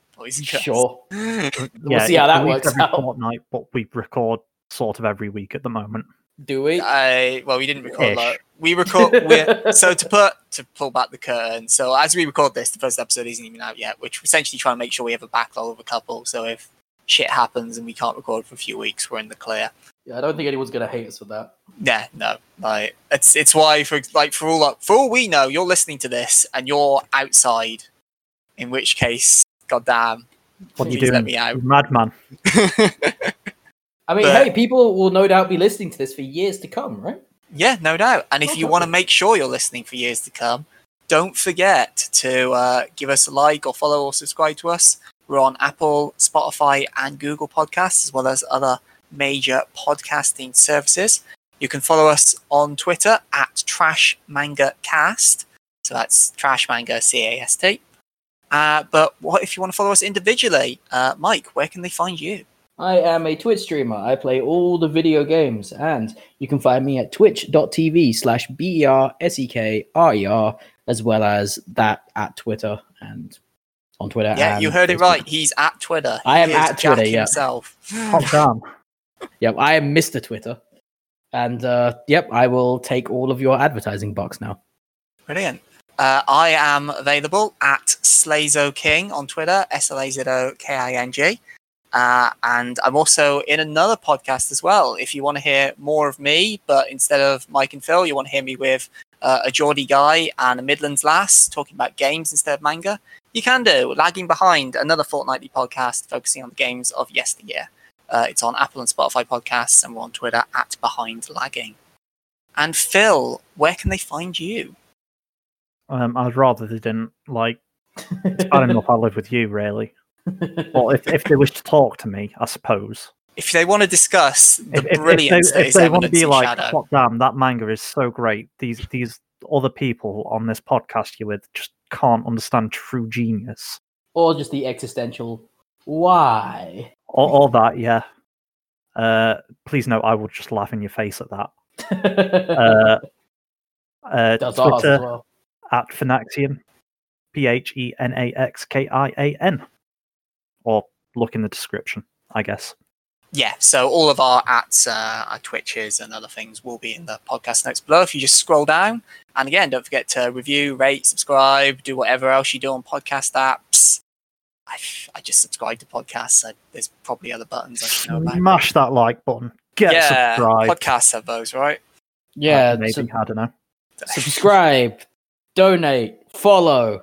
Sure. We'll see how that works every out. Fortnight, but we record sort of every week at the moment. Do we? Well, we didn't record. We record. So to pull back the curtain. So as we record this, the first episode isn't even out yet, which we're essentially trying to make sure we have a backlog of a couple. So if shit happens and we can't record for a few weeks, we're in the clear. Yeah, I don't think anyone's gonna hate us for that. Yeah, no. Like it's why for all we know, you're listening to this and you're outside. In which case, goddamn, what are you doing? Let me out, madman. I mean, hey, people will no doubt be listening to this for years to come, right? Yeah, no doubt. And if you want to make sure you're listening for years to come, don't forget to give us a like or follow or subscribe to us. We're on Apple, Spotify, and Google Podcasts, as well as other major podcasting services. You can follow us on Twitter at Trash Manga Cast. So that's Trash Manga CAST. But what if you want to follow us individually? Mike, where can they find you? I am a Twitch streamer. I play all the video games, and you can find me at twitch.tv/bersekrer, as well as that at Twitter and on Twitter. Yeah, you heard it right. He's at Twitter. I am at Twitter, yeah. Himself. Oh, damn. Yep, I am Mr. Twitter. And, yep, I will take all of your advertising bucks now. Brilliant. I am available at SlazoKing on Twitter, SLAZOKING. And I'm also in another podcast as well. If you want to hear more of me, but instead of Mike and Phil, you want to hear me with a Geordie guy and a Midlands lass talking about games instead of manga, you can do Lagging Behind, another fortnightly podcast focusing on the games of yesteryear. It's on Apple and Spotify podcasts, and we're on Twitter at Behind Lagging. And Phil, where can they find you? I'd rather they didn't, like, it's bad enough I live with you, really. Well, if they wish to talk to me, I suppose. If they want to discuss the brilliance that is Eminence in Shadow. If they want to be like, oh, damn, that manga is so great. These other people on this podcast you're with just can't understand true genius. Or just the existential why. Or that, yeah. Please note, I will just laugh in your face at that. Does Twitter as well. At Phenaxian, Phenaxian. Or look in the description, I guess. Yeah, so all of our ats, our Twitches and other things will be in the podcast notes below if you just scroll down. And again, don't forget to review, rate, subscribe, do whatever else you do on podcast apps. I just subscribe to podcasts. So there's probably other buttons I should know about. Smash that like button. Yeah, subscribed. Podcasts have those, right? Yeah. Maybe, I don't know. Subscribe, donate, follow,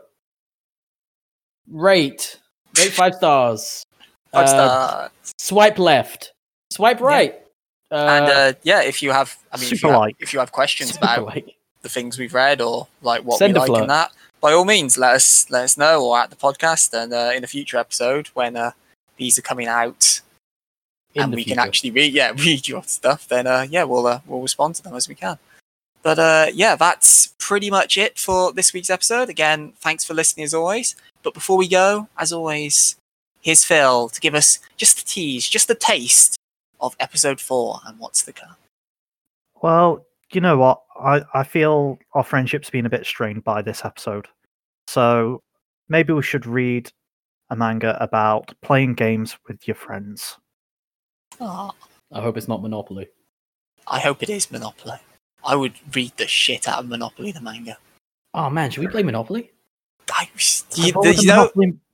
rate. Rate 5 stars. 5 stars. Swipe left. Swipe right. Yeah. And yeah, if you have, I mean, if you have questions about the things we've read or like what we like in that, by all means, let us know or at the podcast and in a future episode when these are coming out and we can actually read your stuff. Then we'll respond to them as we can. But yeah, that's pretty much it for this week's episode. Again, thanks for listening as always. But before we go, as always, here's Phil to give us just the tease, just the taste of episode 4 and what's to come. Well, you know what? I feel our friendship's been a bit strained by this episode. So maybe we should read a manga about playing games with your friends. Oh. I hope it's not Monopoly. I hope it is Monopoly. I would read the shit out of Monopoly, the manga. Oh man, should we play Monopoly?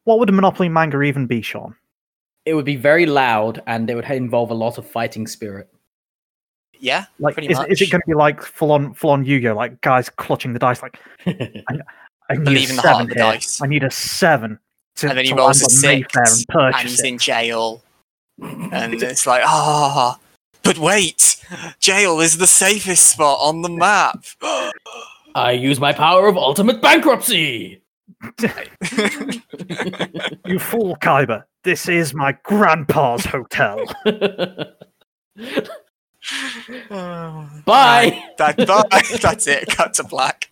What would a Monopoly manga even be, Sean? It would be very loud, and it would involve a lot of fighting spirit. Yeah, like, pretty much. Is it going to be like full on Yu-Gi-Oh? Like guys clutching the dice, like I need a 7 here. I need a 7. And then he rolls a 6, and he's in jail. And it's like, but wait, jail is the safest spot on the map. I use my power of ultimate bankruptcy. You fool, Kaiba. This is my grandpa's hotel. Bye. That's it. Cut to black.